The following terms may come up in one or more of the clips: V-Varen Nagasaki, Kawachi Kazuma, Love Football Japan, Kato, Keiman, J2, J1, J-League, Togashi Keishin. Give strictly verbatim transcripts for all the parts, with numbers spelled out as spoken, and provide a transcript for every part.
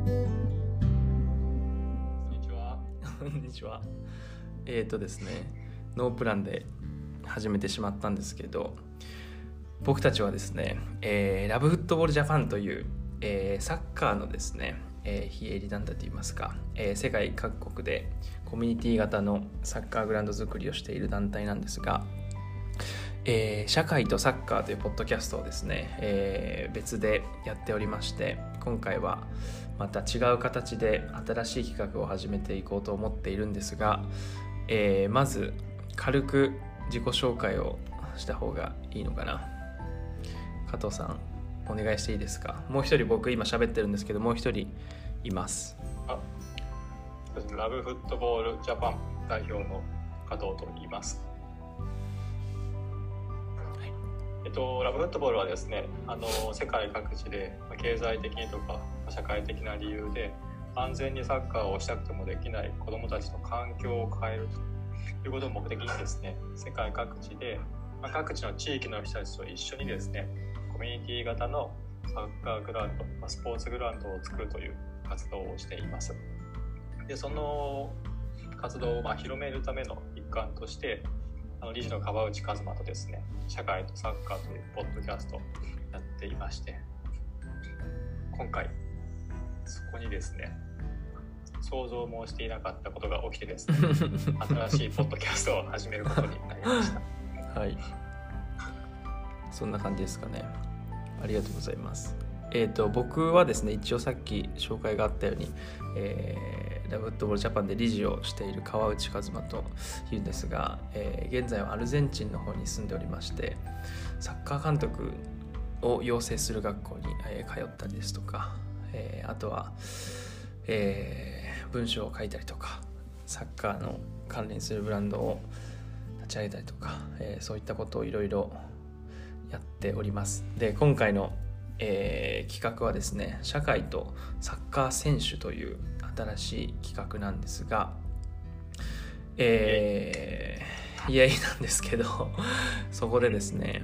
こんにちは。こんにちは。えーとですね、ノープランで始めてしまったんですけど、僕たちはですね、えー、ラブフットボールジャパンという、えー、サッカーのですね、えー、非営利団体といいますか、えー、世界各国でコミュニティ型のサッカーグラウンド作りをしている団体なんですが、えー、社会とサッカーというポッドキャストをですね、えー、別でやっておりまして、今回はまた違う形で新しい企画を始めていこうと思っているんですが、えー、まず軽く自己紹介をした方がいいのかな。加藤さん、お願いしていいですか。もう一人、僕今喋ってるんですけど、もう一人います。あ、ラブフットボールジャパン代表の加藤と言います。えっと、ラブフットボールはですね、あの世界各地で経済的とか社会的な理由で安全にサッカーをしたくてもできない子どもたちの環境を変えるということを目的にですね、世界各地で、まあ、各地の地域の人たちと一緒にですね、コミュニティ型のサッカーグラウンド、スポーツグラウンドを作るという活動をしています。で、その活動をまあ広めるための一環として、あの理事の川内和馬とですね、社会とサッカーというポッドキャストをやっていまして、今回そこにですね、想像もしていなかったことが起きてですね新しいポッドキャストを始めることになりましたはい、そんな感じですかね。ありがとうございます。えーと、僕はですね、一応さっき紹介があったように、えーラブフットボールジャパンで理事をしている川内和馬というんですが、えー、現在はアルゼンチンの方に住んでおりまして、サッカー監督を養成する学校に、えー、通ったりですとか、えー、あとは、えー、文章を書いたりとか、サッカーの関連するブランドを立ち上げたりとか、えー、そういったことをいろいろやっております。で、今回の、えー、企画はですね、社会とサッカー選手という新しい企画なんですが、えー、いやいやなんですけどそこでですね、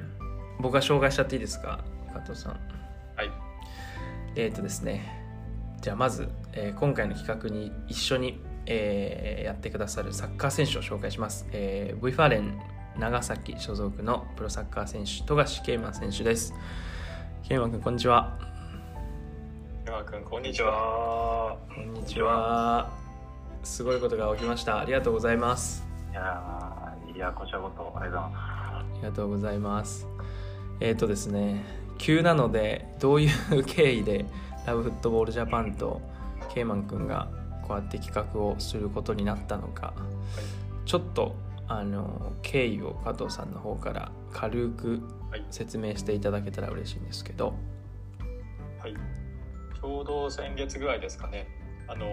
僕が紹介しちゃっていいですか、加藤さん。はい。えーとですね、じゃあまず、えー、今回の企画に一緒に、えー、やってくださるサッカー選手を紹介します。えー、ブイファーレン長崎所属のプロサッカー選手、富樫啓真選手です。啓真君、こんにちは。山君、こんにちは。こんにちは。すごいことが起きました。ありがとうございます。いやいや、こちらこそありがとうございます。えっとですね、急なので、どういう経緯でラブフットボールジャパンとケイマン君がこうやって企画をすることになったのか、はい、ちょっとあの経緯を加藤さんの方から軽く説明していただけたら嬉しいんですけど。はい、ちょうど先月ぐらいですかね、あの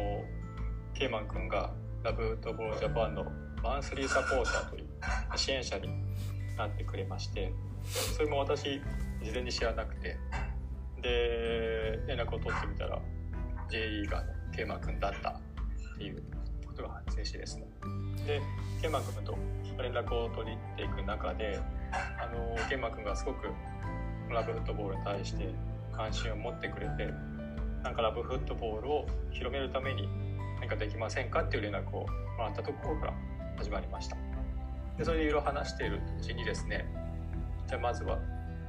ケイマン君がラブフットボールジャパンのマンスリーサポーターという支援者になってくれまして、それも私事前に知らなくて、で連絡を取ってみたら J リーガーのケイマン君だったっていうことが発生してですね、でケイマン君と連絡を取っていく中で、あのケイマン君がすごくラブフットボールに対して関心を持ってくれて、なんかラブフットボールを広めるために何かできませんかっていう連絡をもらったところから始まりました。でそれでいろいろ話しているうちにですね、じゃあまずは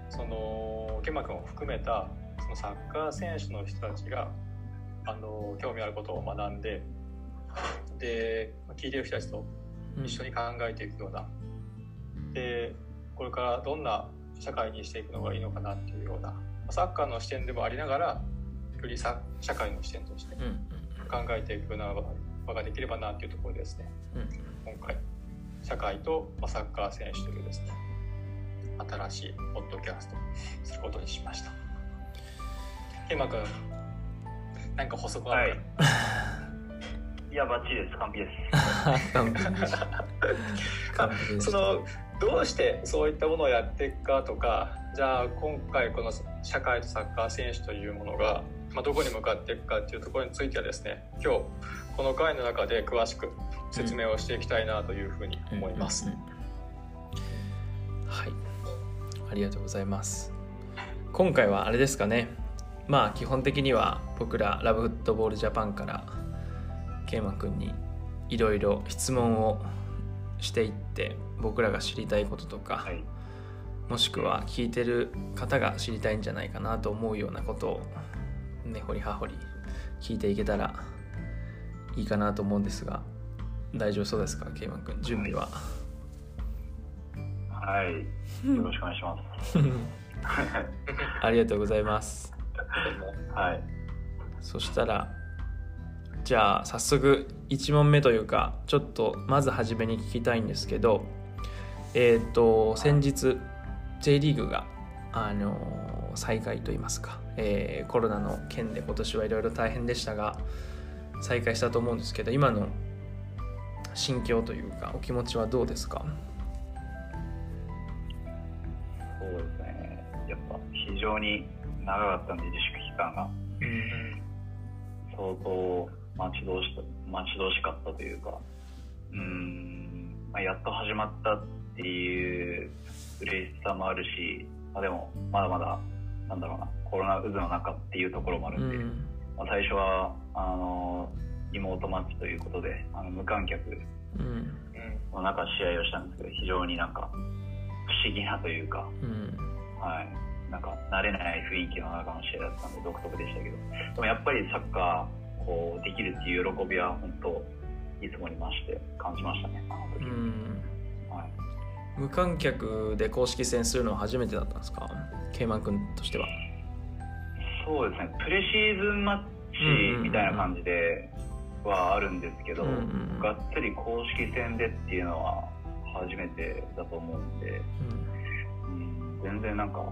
そのケマ君を含めたそのサッカー選手の人たちがあの興味あることを学んで、で聞いている人たちと一緒に考えていくような、でこれからどんな社会にしていくのがいいのかなっていうような、サッカーの視点でもありながら、より社会の視点として考えていくような場ができればなというところですね、うん、今回社会とサッカー選手というですね、新しいポッドキャストをすることにしました。ケイマ君、何か補足あるか、はい、いやバッチリです、完璧です完璧でした完璧でした。そのどうしてそういったものをやっていくかとか、じゃあ今回この社会とサッカー選手というものがまあ、どこに向かっていくかというところについてはですね、今日この回の中で詳しく説明をしていきたいなというふうに思います、うんうんうん、はい、ありがとうございます。今回はあれですかね、まあ基本的には僕らラブフットボールジャパンからケイマくんにいろいろ質問をしていって、僕らが知りたいこととか、はい、もしくは聞いてる方が知りたいんじゃないかなと思うようなことを根掘り葉掘り聞いていけたらいいかなと思うんですが、大丈夫そうですか、ケイマくん、準備は。はい、はい、よろしくお願いしますありがとうございます。はい、そしたらじゃあ早速いち問目というか、ちょっとまず初めに聞きたいんですけど、えっと先日 J リーグがあの再開といいますか、えー、コロナの件で今年はいろいろ大変でしたが再開したと思うんですけど、今の心境というかお気持ちはどうですか？そうですね、やっぱ非常に長かったんで自粛期間が、うん、相当待ち遠し待ち遠しかったというか、うーん、まあ、やっと始まったっていう嬉しさもあるし、まあ、でもまだまだなんだろうな、コロナ渦の中っていうところもあるんで、うんまあ、最初はあのリモートマッチということであの無観客の中試合をしたんですけど、非常になんか不思議なというか、うん、はい。なんか慣れない雰囲気の中の試合だったので独特でしたけど、でもやっぱりサッカーこうできるっていう喜びは本当いつもに増して感じましたね、あの時。うん、はい、無観客で公式戦するのは初めてだったんですか、ケイマン君としては。そうですね、プレシーズンマッチみたいな感じではあるんですけど、うんうんうん、がっつり公式戦でっていうのは初めてだと思うんで、うん、全然なんか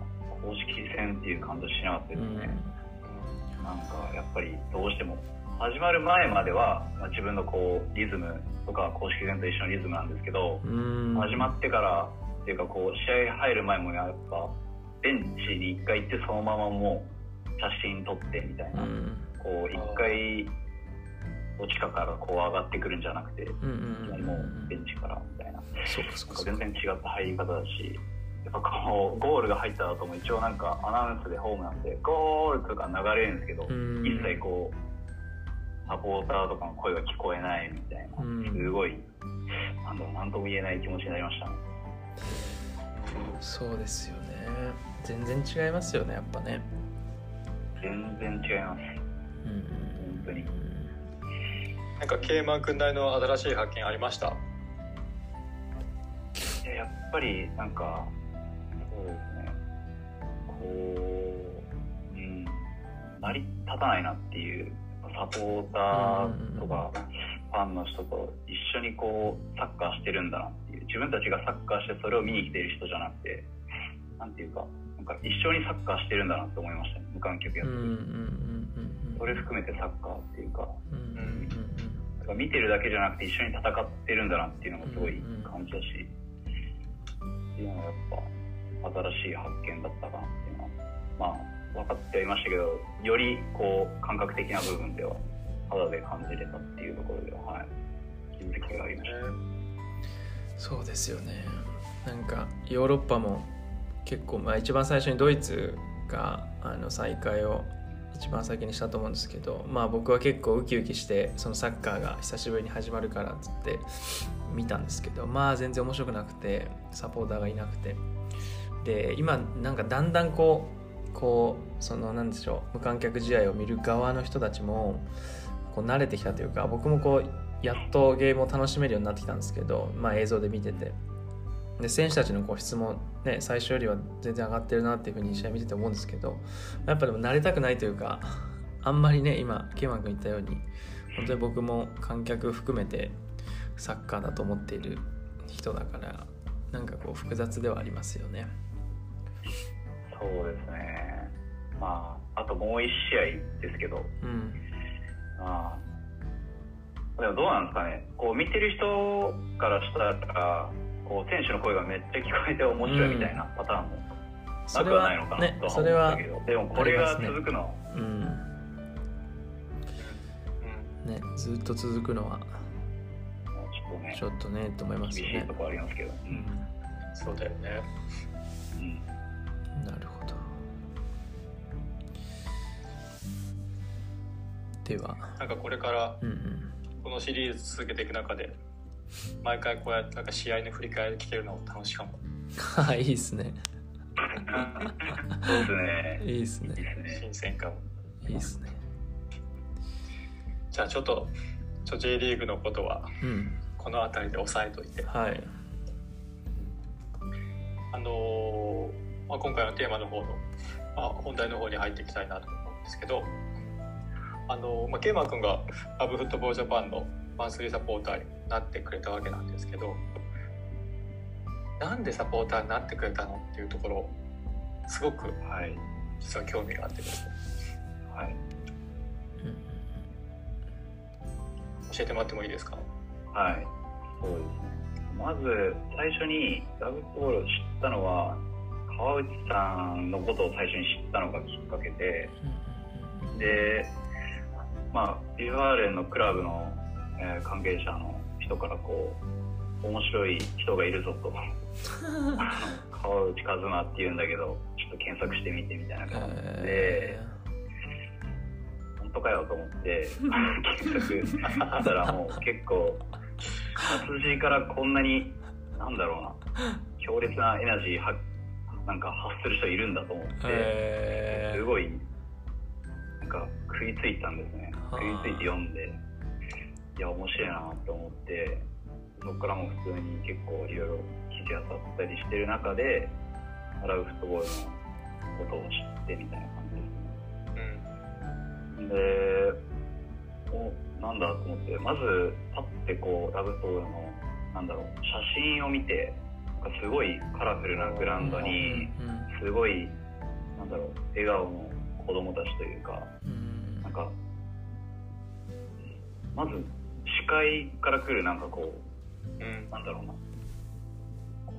公式戦っていう感じしなかったですね、うん、なんかやっぱりどうしても始まる前までは、まあ、自分のこうリズムとか公式戦と一緒のリズムなんですけど、うん、始まってからっていうかこう試合入る前もやっぱベンチに一回行ってそのままもう写真撮ってみたいな、うん、こう一回地下からこう上がってくるんじゃなくて、うん、もうベンチからみたいな、そうかそうか、全然違った入り方だし、やっぱこうゴールが入った後も一応なんかアナウンスでホームなんでゴールとか流れるんですけど、一切こうサポーターとかの声が聞こえないみたいな、すごいあの何とも言えない気持ちになりましたね。そうですよね、全然違いますよね、やっぱね。全然違います、うん、本当に。なんかケイマン君なりの新しい発見ありました？やっぱりなんかそうですね、こう、うん、成り立たないなっていう、サポーターとかファンの人と一緒にこうサッカーしてるんだなっていう、自分たちがサッカーしてそれを見に来ている人じゃなくて、なんていうか、なんか一緒にサッカーしてるんだなって思いましたね、無観客やって、うんうんうんうん、それ含めてサッカーっていうか、うんうん、だから見てるだけじゃなくて一緒に戦ってるんだなっていうのがすごい感じだし、うんうん、やっぱ新しい発見だったかなっていうのは、まあ、分かってはいましたけど、よりこう感覚的な部分では肌で感じれたっていうところでは、はい、気づきがありました。そうですよね、なんかヨーロッパも結構、まあ、一番最初にドイツがあの再開を一番先にしたと思うんですけど、まあ、僕は結構ウキウキしてそのサッカーが久しぶりに始まるからっつって見たんですけど、まあ全然面白くなくて、サポーターがいなくて、で今なんかだんだんこうこうその何でしょう、無観客試合を見る側の人たちもこう慣れてきたというか、僕もこうやっとゲームを楽しめるようになってきたんですけど、まあ映像で見てて、で選手たちのこう質問ね、最初よりは全然上がってるなっていうふうに試合見てて思うんですけど、やっぱでも慣れたくないというか、あんまりね、今ケイマン君言ったように本当に僕も観客含めてサッカーだと思っている人だから、なんかこう複雑ではありますよね。そうですね、まああともういち試合ですけど、うん、まあでもどうなんですかね、こう見てる人からしたらこう選手の声がめっちゃ聞こえて面白いみたいなパターンもなくはないのかなとは思うんですけど、ね、でもこれが続くのは、ね、うんね、ずっと続くのはちょっとねと思いますね。厳しいとこありますけど、うん、そうだよね、うん、なるほど。ではなんかこれからこのシリーズ続けていく中で毎回こうやってなんか試合の振り返り聞けるのも楽しいかも。はい、いいですね。そうですね。いいですね。新鮮かも。いいですね。じゃあちょっとJリーグのことはこの辺りで抑えといて、うん、はい。あのーまあ、今回のテーマの方の、まあ、本題の方に入っていきたいなと思うんですけど、あのーまあ、ケイマー君がラブフットボールジャパンのマンスリーサポーターになってくれたわけなんですけど、なんでサポーターになってくれたのっていうところすごく、はい、実は興味があってですね、はい、教えてもらってもいいですか。はい、そうですね。まず最初にラブコールを知ったのは川内さんのことを最初に知ったのがきっかけで、で、まあ、ビファーレンのクラブの、えー、関係者の人からこう面白い人がいるぞと川内和馬っていうんだけどちょっと検索してみてみたいな感じで、えーとかよと思って検索したらもう結構活字からこんなになんだろうな強烈なエナジーはなんか発する人いるんだと思って、えー、すごいなんか食いついたんですね。食いついて読んで、いや面白いなと思って、そこからも普通に結構いろいろ記事当たったりしてる中でラブフットボールのことを知ってみたいな感じです。で、お、なんだと思って、まずパッてこうラブソールのなんだろう写真を見て、なんかすごいカラフルなグラウンドにすごいなんだろう笑顔の子供たちというか、なんかまず視界から来るなんかこうなんだろうな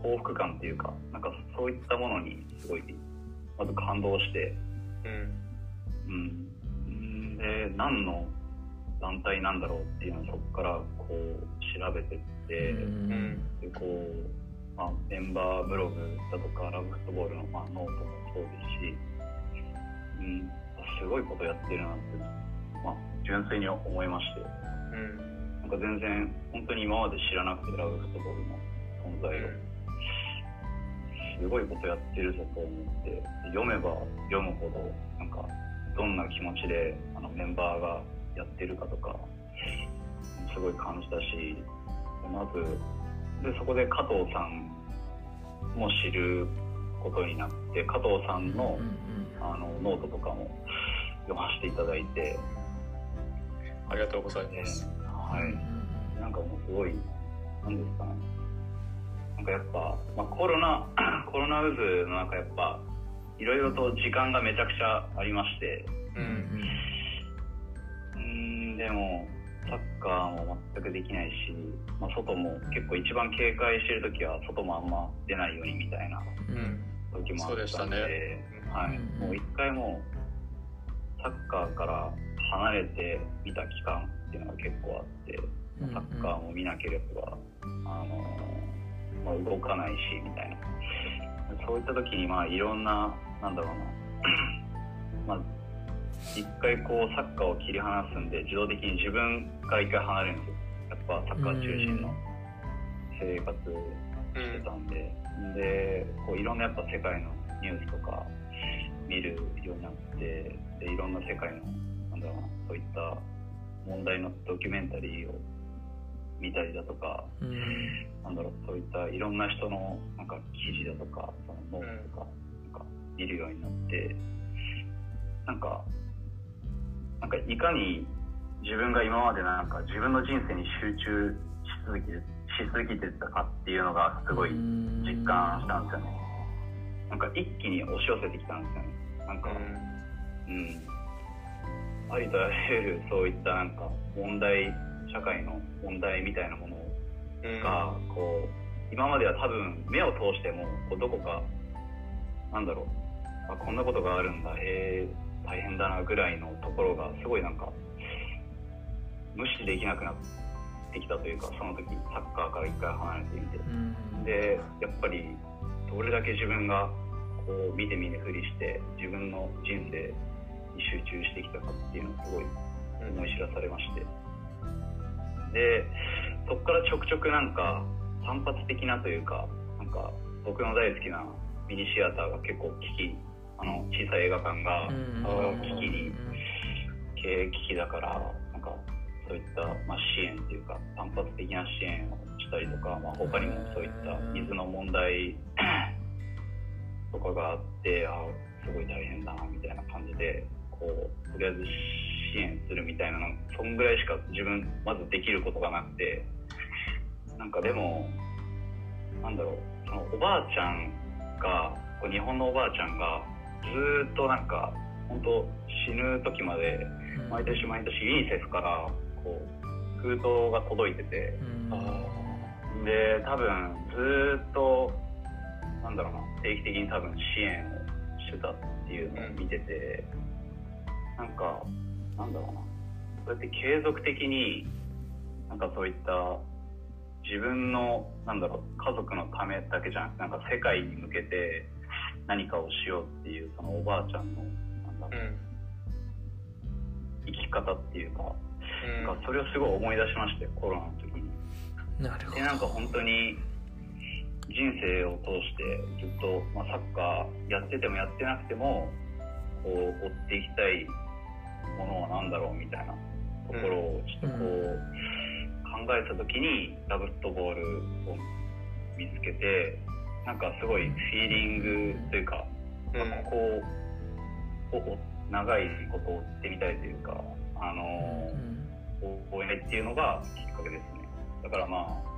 幸福感というか、なんかそういったものにすごいまず感動して、うん。うんで何の団体なんだろうっていうのをそこからこう調べてって、うん、でこう、まあ、メンバーブログだとかラブフットボールの、まあ、ノートもそうですし、うん、すごいことやってるなって、まあ、純粋に思いまして、うん、なんか全然本当に今まで知らなくてラブフットボールの存在を、うん、すごいことやってるぞと思って、読めば読むほどなんかどんな気持ちであのメンバーがやってるかとかすごい感じたし、まずでそこで加藤さんも知ることになって、加藤さんの、あのノートとかも読ませていただいて、ありがとうございます、はい、なんかもうすごいなんですかね、なんかやっぱ、まあ、コロナコロナ渦の中やっぱいろいろと時間がめちゃくちゃありまして、うんうん、んーでもサッカーも全くできないし、まあ、外も結構一番警戒してるときは外もあんま出ないようにみたいな時もあったんで、うん、そうでしたね、はい、もう一回もうサッカーから離れてみた期間っていうのが結構あって、うんうん、サッカーも見なければ、あのーまあ、動かないしみたいな、そういった時にまあいろんななんだろうな、まあ一回こうサッカーを切り離すんで自動的に自分から一回離れるんですよ。やっぱサッカー中心の生活してたんで、うん、でこういろんなやっぱ世界のニュースとか見るようになって、でいろんな世界のなんだろうなそういった問題のドキュメンタリーを見たりだとか、うん、なんだろうそういったいろんな人のなんか記事だとかそのノートとか、うん、なんか見るようになって、なんかなんかいかに自分が今までなんか自分の人生に集中し続け、し続けてたかっていうのがすごい実感したんですよね。なんか一気に押し寄せてきたんですよね。なんか、うん、ありとあらゆるそういったなんか問題社会の問題みたいなものがこう今までは多分目を通してもこうどこかなんだろう、あこんなことがあるんだ、えー、大変だなぐらいのところがすごいなんか無視できなくなってきたというか、その時サッカーから一回離れてみて、でやっぱりどれだけ自分がこう見て見ぬふりして自分の人生に集中してきたかっていうのをすごい思い知らされまして、でそこからちょくちょくなんか散発的なというか、なんか僕の大好きなミニシアターが結構危機、あの小さい映画館が危機に、経営危機だからなんかそういった、まあ、支援というか単発的な支援をしたりとか、まあ、他にもそういった水の問題とかがあって、あすごい大変だなみたいな感じで、こうとりあえず支援するみたいなの、そんぐらいしか自分まずできることがなくて、なんかでもなんだろう、そのおばあちゃんが、こう日本のおばあちゃんがずっとなんか本当死ぬ時まで毎年毎年ユニセフからこう封筒が届いてて、うん、で多分ずっとなんだろうな、定期的に多分支援をしてたっていうのを見てて、うん、なんかなんだろうな、そうやって継続的になんかそういった自分のなんだろう、家族のためだけじゃなくて、なんか世界に向けて何かをしようっていう、そのおばあちゃんのなんだろう、うん、生き方っていうか、うん、なんかそれをすごい思い出しまして、コロナの時に。なるほど。でなんか本当に人生を通してずっと、まあ、サッカーやっててもやってなくてもこう追っていきたいものは何だろうみたいなところをちょっとこう、うん、考えた時にラブフットボールを見つけて、なんかすごいフィーリングというか、うん、まあ、ここを長いことを追ってみたいというか、あのー、応援っていうのがきっかけですね。だからまあ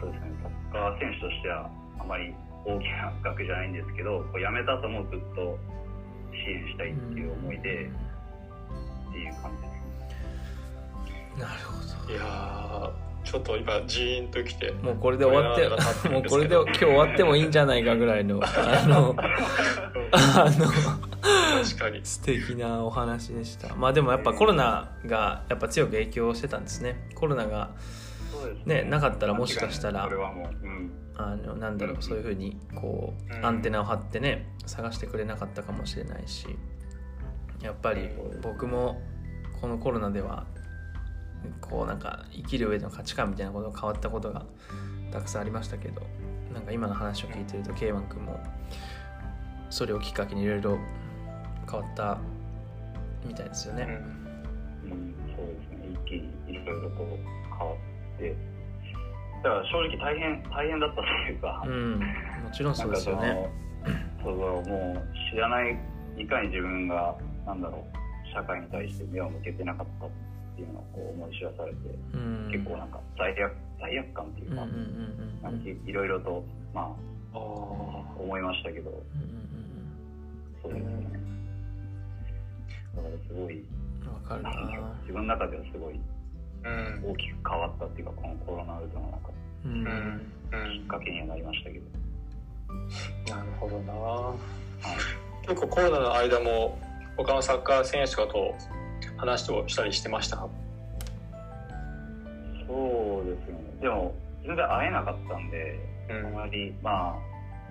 そうですね、サッカー選手としてはあまり大きな額じゃないんですけど、こう辞めた後もずっと支援したいっていう思いで、うん、っていう感じですね。なるほど。いやちょっと今ジーンときて、もうこれで終わってもうこれで今日終わってもいいんじゃないかぐらいのあのあの確かに素敵なお話でした。まあでもやっぱコロナがやっぱ強く影響してたんですね。コロナが、ね、なかったらもしかしたらあのなんだろう、そういう風にこうアンテナを張ってね探してくれなかったかもしれないし、やっぱり僕もこのコロナではこうなんか生きる上での価値観みたいなことが変わったことがたくさんありましたけど、なんか今の話を聞いてると ケイワン 君もそれをきっかけにいろいろ変わったみたいですよね。うんうん、そうですね、一気にいろいろこう変わって、だから正直大変大変だったというか、うん、もちろんそうですよね。そうもう知らない、いかに自分がなんだろう、社会に対して目を向けてなかったっていうのをこう思い知らされて、うん、結構なんか罪悪、罪悪感というか、うんうんうんうん、なんかいろいろとまあ思いましたけど、うんうんうん、そうですね。だからすごい分かるな、自分の中ではすごい大きく変わったっていうか、このコロナウイルスの中、うん、きっかけにはなりましたけど、うん、なるほどな、はい、結構コロナの間も他のサッカー選手とかと話をしたりしてましたか？そうですね、でも全然会えなかったんで、うん、あまりまあ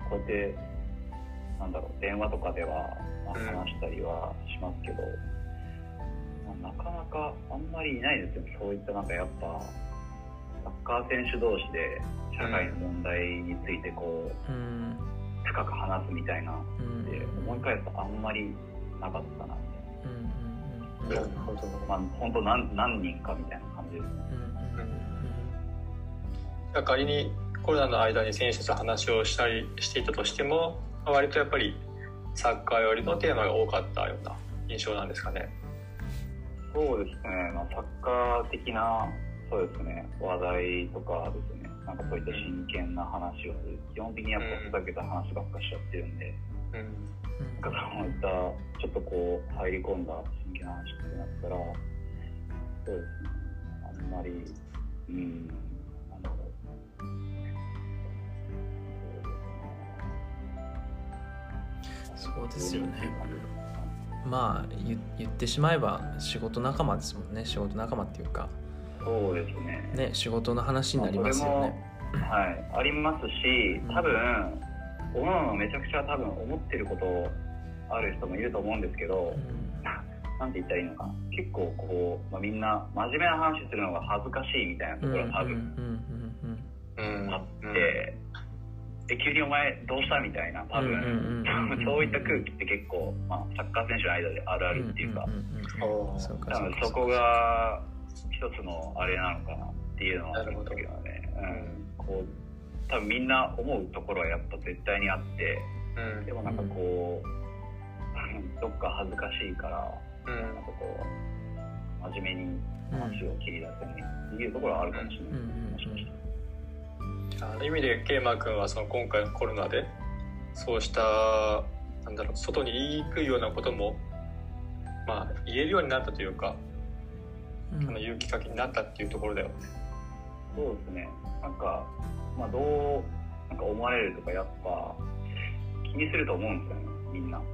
こうやってなんだろう電話とかでは話したりはしますけど、うん、なかなかあんまりいないですよね。そういったなんかやっぱサッカー選手同士で社会の問題についてこう、うん、深く話すみたいなって、うん、思い返すとあんまりなかったな。なるほど、まあ、本当 何, 何人かみたいな感じですね。うん、仮にコロナの間に選手と話をしたりしていたとしても、割とやっぱりサッカーよりのテーマが多かったような印象なんですかね。そうですね、まあ、サッカー的なそうですね、話題とかですね、なんかそういった真剣な話をする、基本的にやっぱふざけた話ばっかしちゃってるんで、うん、なんかそういったちょっとこう入り込んだ真剣な話ってなったら、そうですね、あんまり、うん、なんだろう、そうですよね。まあ 言, 言ってしまえば仕事仲間ですもんね。仕事仲間っていうか、そうですね。ね、仕事の話になりますよね。まあ、はい、ありますし、多分、うん、おのおのめちゃくちゃ多分思ってることある人もいると思うんですけど、うん、なんて言ったらいいのかな、結構こう、まあ、みんな真面目な話するのが恥ずかしいみたいなところが多分あって、で急にお前どうしたみたいな多分、うんうん、そういった空気って結構、まあ、サッカー選手の間であるあるっていうか、多分そこが一つのあれなのかなっていうのはあるんだけどね、うん、こう多分みんな思うところはやっぱ絶対にあって、うん、でもなんかこう、うん、どっか恥ずかしいから、うん、なんかこう真面目に話を切り出せないっていうところはあるかもしれない、もしかしたら。ある意味でケイマー君はその今回のコロナでそうしたなんだろう外に言いにくいようなことも、まあ、言えるようになったというか、うん、あの言うきっかけになったっていうところだよね。そうですね。なんか、まあ、どうなんか思われるとかやっぱ気にすると思うんですよね、みんな、うん、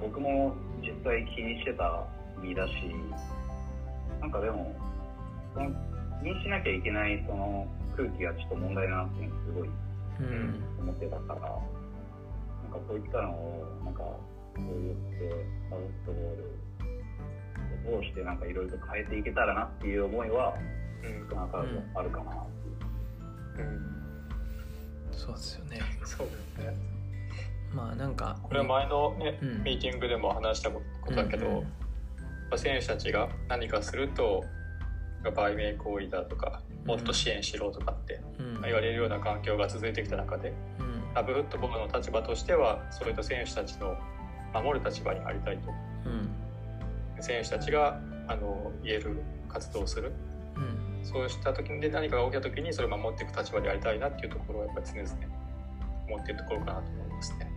僕も実際気にしてた身だし、なんかでもその気にしなきゃいけないその空気がちょっと問題だなっていうのをすごい思ってたから、うん、なんかそういったのをなんかそういってバスケットボールを通してなんかいろいろと変えていけたらなっていう思いは、うん、なんかあるかなっていう、うんうん、そうですよね。そうですね。まあなんかこれは前の、ねうん、ミーティングでも話したことだけど、うんうん、選手たちが何かすると売名行為だとかもっと支援しろとかって言われるような環境が続いてきた中で、うん、ラブフットボールの立場としてはそういった選手たちの守る立場にありたいと、うん、選手たちがあの言える活動をする、うん、そうした時に何かが起きた時にそれを守っていく立場でありたいなっていうところはやっぱり常々思っているところかなと思いますね、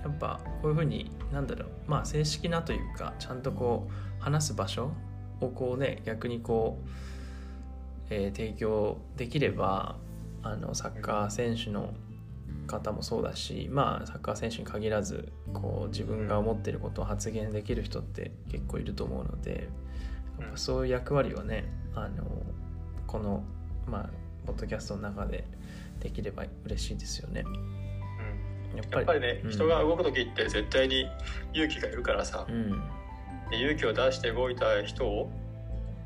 うん、やっぱこういうふうになんだろう、まあ、正式なというかちゃんとこう話す場所をこうね逆にこう、えー、提供できればあのサッカー選手の方もそうだし、まあ、サッカー選手に限らずこう自分が思っていることを発言できる人って結構いると思うので、やっぱそういう役割はねあのこの、まあ、ポッドキャストの中でできれば嬉しいですよね、うん、やっぱり、やっぱりね、うん、人が動く時って絶対に勇気がいるからさ、うんで勇気を出して動いた人を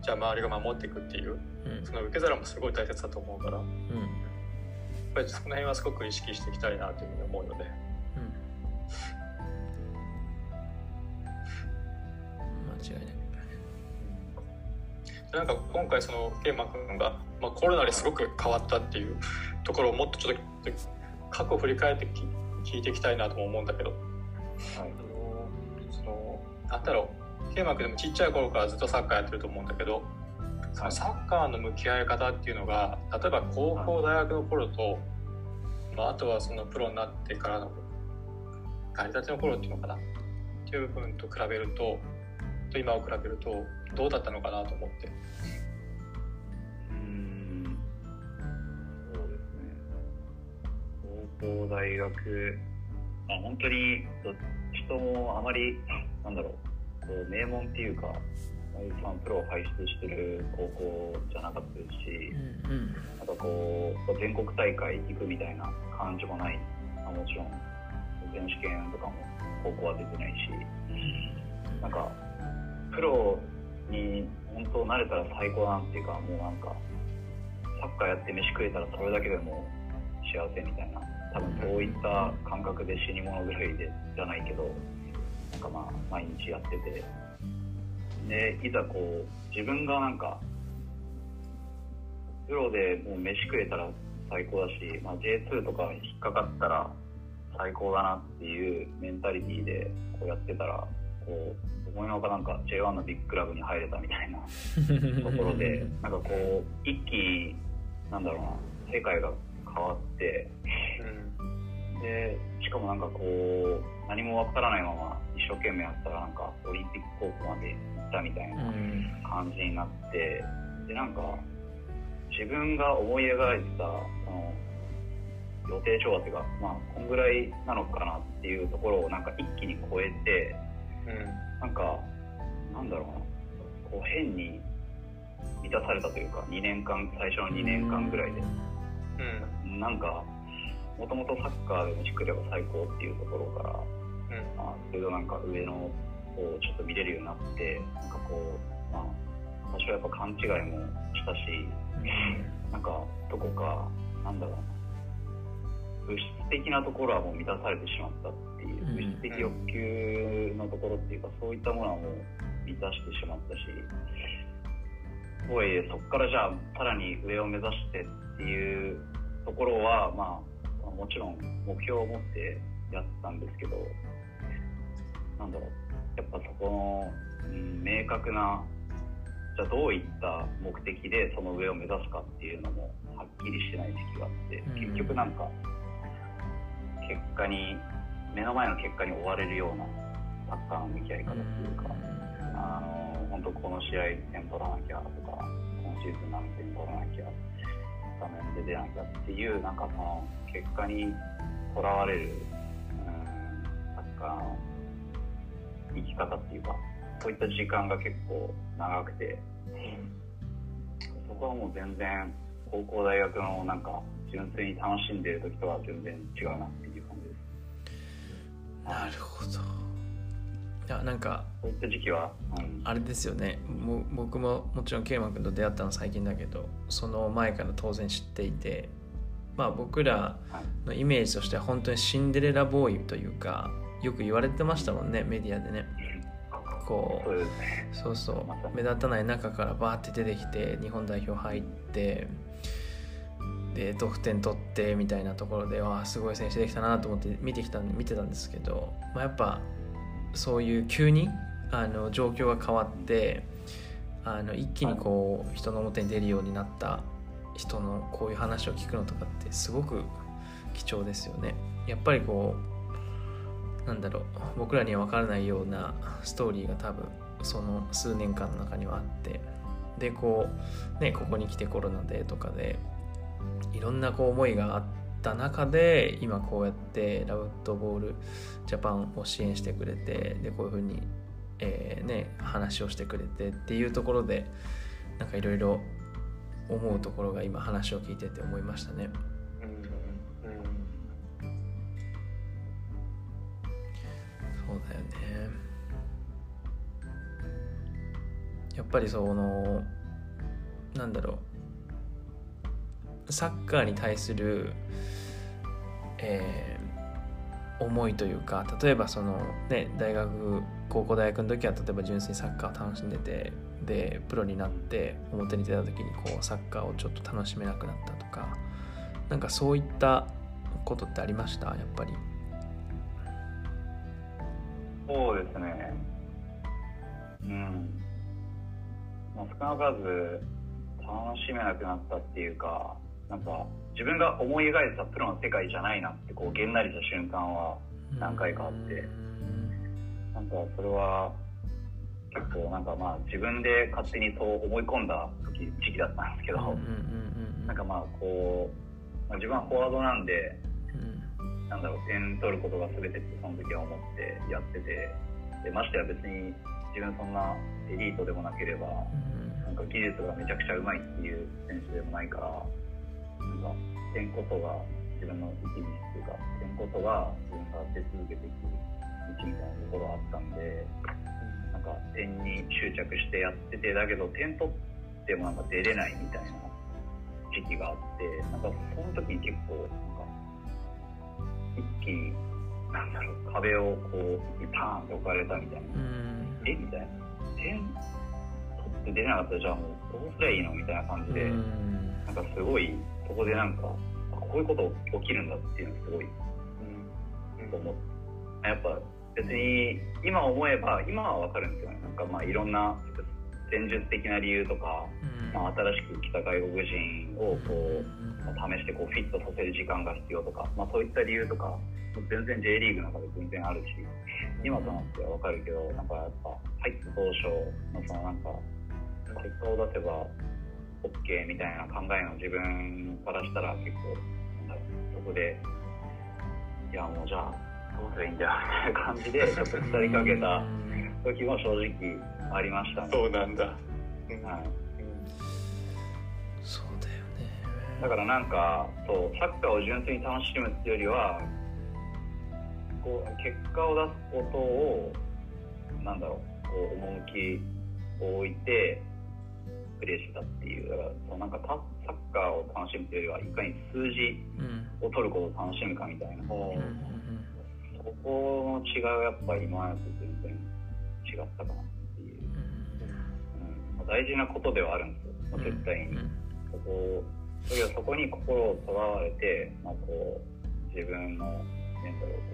じゃあ周りが守っていくっていう、うん、その受け皿もすごい大切だと思うから、うん、やっぱりその辺はすごく意識していきたいなというふうに思うので、うん、間違いない。なんか今回そのケイマ君が、まあ、コロナですごく変わったっていうところをもっとちょっと過去を振り返って聞いていきたいなとも思うんだけど、はい、そのなんだろうケイマ君でもちっちゃい頃からずっとサッカーやってると思うんだけど、そのサッカーの向き合い方っていうのが例えば高校大学の頃と、まあ、あとはそのプロになってからの成り立ての頃っていうのかなっていう部分と比べるとと今を比べるとどうだったのかなと思って。うーんそうですね。高校大学、まあ、本当に人もあまりなんだろう名門っていうかプロを輩出してる高校じゃなかったですし、うんうん、なんかこう全国大会行くみたいな感じもない、まあ、もちろん選手権とかも高校は出てないし、うん、なんかプロに本当なれたら最高なんていうか、もうなんかサッカーやって飯食えたらそれだけでも幸せみたいな、多分そういった感覚で死に物狂いでじゃないけどなんかまあ毎日やってて、でいざこう自分がなんかプロでもう飯食えたら最高だし、まあ、ジェイツー とか引っかかったら最高だなっていうメンタリティでこうやってたら、こう思いのほかなんか ジェイワン のビッグクラブに入れたみたいなところでなんかこう一気になんだろうな世界が変わってでしかもなんかこう何もわからないまま一生懸命やったらなんかオリンピック候補まで行ったみたいな感じになって、うん、でなんか自分が思い描いてたその予定調和というか、まあこんぐらいなのかなっていうところをなんか一気に超えて、うん、なんかなんだろうなこう変に満たされたというかにねんかん最初のにねんかんぐらいで、うん、なんかもともとサッカーで飯食れば最高っていうところから、うんまあ、それとなんか上のこうちょっと見れるようになって、なんかこう、まあ、多少やっぱ勘違いもしたし、なんかどこか、なんだろうな、物質的なところはもう満たされてしまったっていう、物質的欲求のところっていうか、そういったものはもう満たしてしまったし、とはいえそこからじゃあさらに上を目指してっていうところは、まあ、もちろん目標を持ってやってたんですけど、なんだろう、やっぱそこの、うん、明確な、じゃあどういった目的でその上を目指すかっていうのもはっきりしてない時期があって、うん、結局なんか結果に、目の前の結果に追われるようなサッカーの向き合い方っていうか、うん、あの本当この試合点取らなきゃとか、今シーズン何点取らなきゃ、スタメンで出なきゃっていう、なんかその結果にとらわれる、うん、サッカーの生き方っていうか、そういった時間が結構長くて、そこはもう全然高校大学のなんか純粋に楽しんでる時とは全然違うなっていう感じです。なるほど。いや、なんかそういった時期は、うん、あれですよね、も僕ももちろんケイマ君と出会ったの最近だけど、その前から当然知っていて、まあ僕らのイメージとしては本当にシンデレラボーイというか、よく言われてましたもんね、メディアでね。こう、そうですね、そうそう、目立たない中からバーって出てきて日本代表入ってで得点取ってみたいなところで、わあすごい選手できたなと思って見てきた見てたんですけど、まあ、やっぱそういう急にあの状況が変わって、あの一気にこう人の表に出るようになった人のこういう話を聞くのとかってすごく貴重ですよね。やっぱりこう、なんだろう、僕らには分からないようなストーリーが多分その数年間の中にはあって、でこうね、ここに来てコロナでとかでいろんなこう思いがあった中で、今こうやってラブットボールジャパンを支援してくれて、でこういう風に、えーね、話をしてくれてっていうところで、なんかいろいろ思うところが今話を聞いてて思いましたね。そうだよね。やっぱりその、なんだろう、サッカーに対する、えー、思いというか、例えばそのね、大学高校大学の時は例えば純粋にサッカーを楽しんでて、でプロになって表に出た時にこうサッカーをちょっと楽しめなくなったとか、なんかそういったことってありました？やっぱり。そうですね、うん、まあ、少なからず楽しめなくなったっていうか、なんか自分が思い描いたプロの世界じゃないなってこうげんなりした瞬間は何回かあって、なんかそれは結構なんかまあ自分で勝手にそう思い込んだ時期だったんですけど、なんかまあこう、まあ、自分はフォワードなんで、なんだろう、点取ることが全てってその時は思ってやってて、でましてや別に自分そんなエリートでもなければ、なんか技術がめちゃくちゃうまいっていう選手でもないから、なんか点こそが自分の一日っていうか、点こそが自分が出続けていく道みたいなところがあったんで、なんか点に執着してやってて、だけど点取ってもなんか出れないみたいな時期があって、なんかその時に結構一気に、なんだろう、壁をこうパーンって置かれたみたいな、うん、えみたいな、点取って出れなかったらじゃあもうどうすりゃいいのみたいな感じで、うん、なんかすごいそこでなんかこういうこと起きるんだっていうのすごい、うん、思う。やっぱ別に今思えば今は分かるんですよね。なんかまあいろんな戦術的な理由とか、うん、まあ、新しく来た外国人をこう、まあ、試してこうフィットさせる時間が必要とか、まあ、そういった理由とか全然 J リーグの中で全然あるし、今となっては分かるけど、なんかやっぱ入った当初のそのなんか結果を出せば OK みたいな考えの自分からしたら結構そこで、いやもうじゃあどうすればいいんだよみたいな感じでちょっと腐りかけた時も正直ありましたね。そうなんだ、うん、はい、そうだよね。だからなんかそう、サッカーを純粋に楽しむっていうよりはこう結果を出すことをなんだろう、こう趣を置いてプレーしてたっていう、だからそうなんかサッカーを楽しむというよりはいかに数字を取ることを楽しむかみたいな、うん、そこの違いはやっぱり今までと全然違ったかなっていう、うんうん、大事なことではあるんですよ、まあ、絶対に、うん、そこをそれはそこに心をとらわれて、まあ、こう自分のメンタルをこ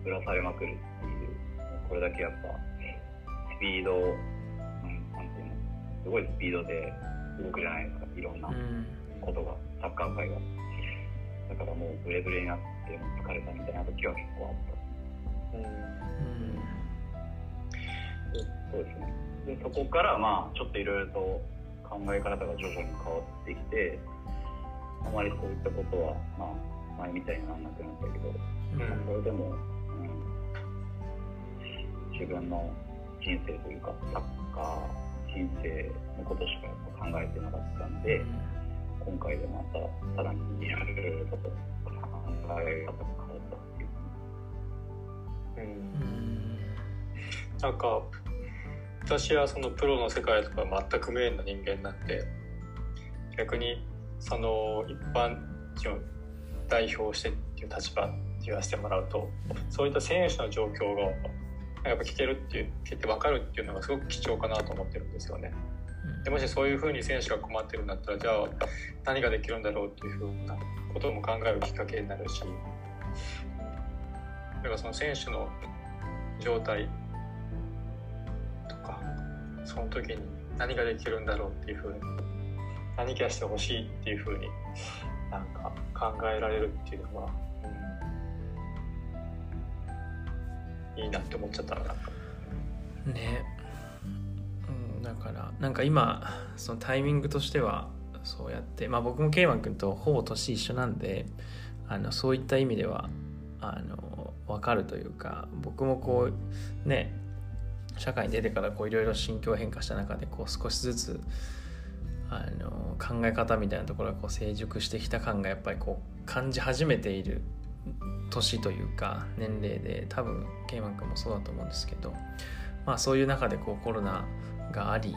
うぶらされまくるっていう、これだけやっぱスピード、うん、なんていうの、すごいスピードで動くじゃないですか、いろんなことが、サッカー界が。だからもうブレブレになって疲れたみたいな時は結構あった。うんうん、そうですね。でそこからまあちょっといろいろと考え方が徐々に変わってきて、あまりそういったことはまあ前みたいにならなくなったけど、うん、それでも、うん、自分の人生というかサッカー人生のことしかやっぱ考えてなかったんで、今回でまたさらにやること考え方が変わったっていう、うん、なんか私はそのプロの世界とか全く無縁な人間になって、逆にその一般人を代表してっていう立場に言わせてもらうと、そういった選手の状況がやっぱ聞けるっていう、聞いて分かるっていうのがすごく貴重かなと思ってるんですよね。でもしそういう風に選手が困ってるんだったら、じゃあ何ができるんだろうっていう風なことも考えるきっかけになるし、だからその選手の状態とか、その時に何ができるんだろうっていう風に、何がしてほしいっていう風になんか考えられるっていうのは、いいなって思っちゃったな。ね、うん、だからなんか今そのタイミングとしてはそうやって、まあ、僕もケイマン君とほぼ年一緒なんで、あのそういった意味ではあの分かるというか、僕もこうね社会に出てからこういろいろ心境変化した中でこう少しずつあの考え方みたいなところがこう成熟してきた感がやっぱりこう感じ始めている年というか年齢で、多分ケイマン君もそうだと思うんですけど、まあ、そういう中でこうコロナがあり、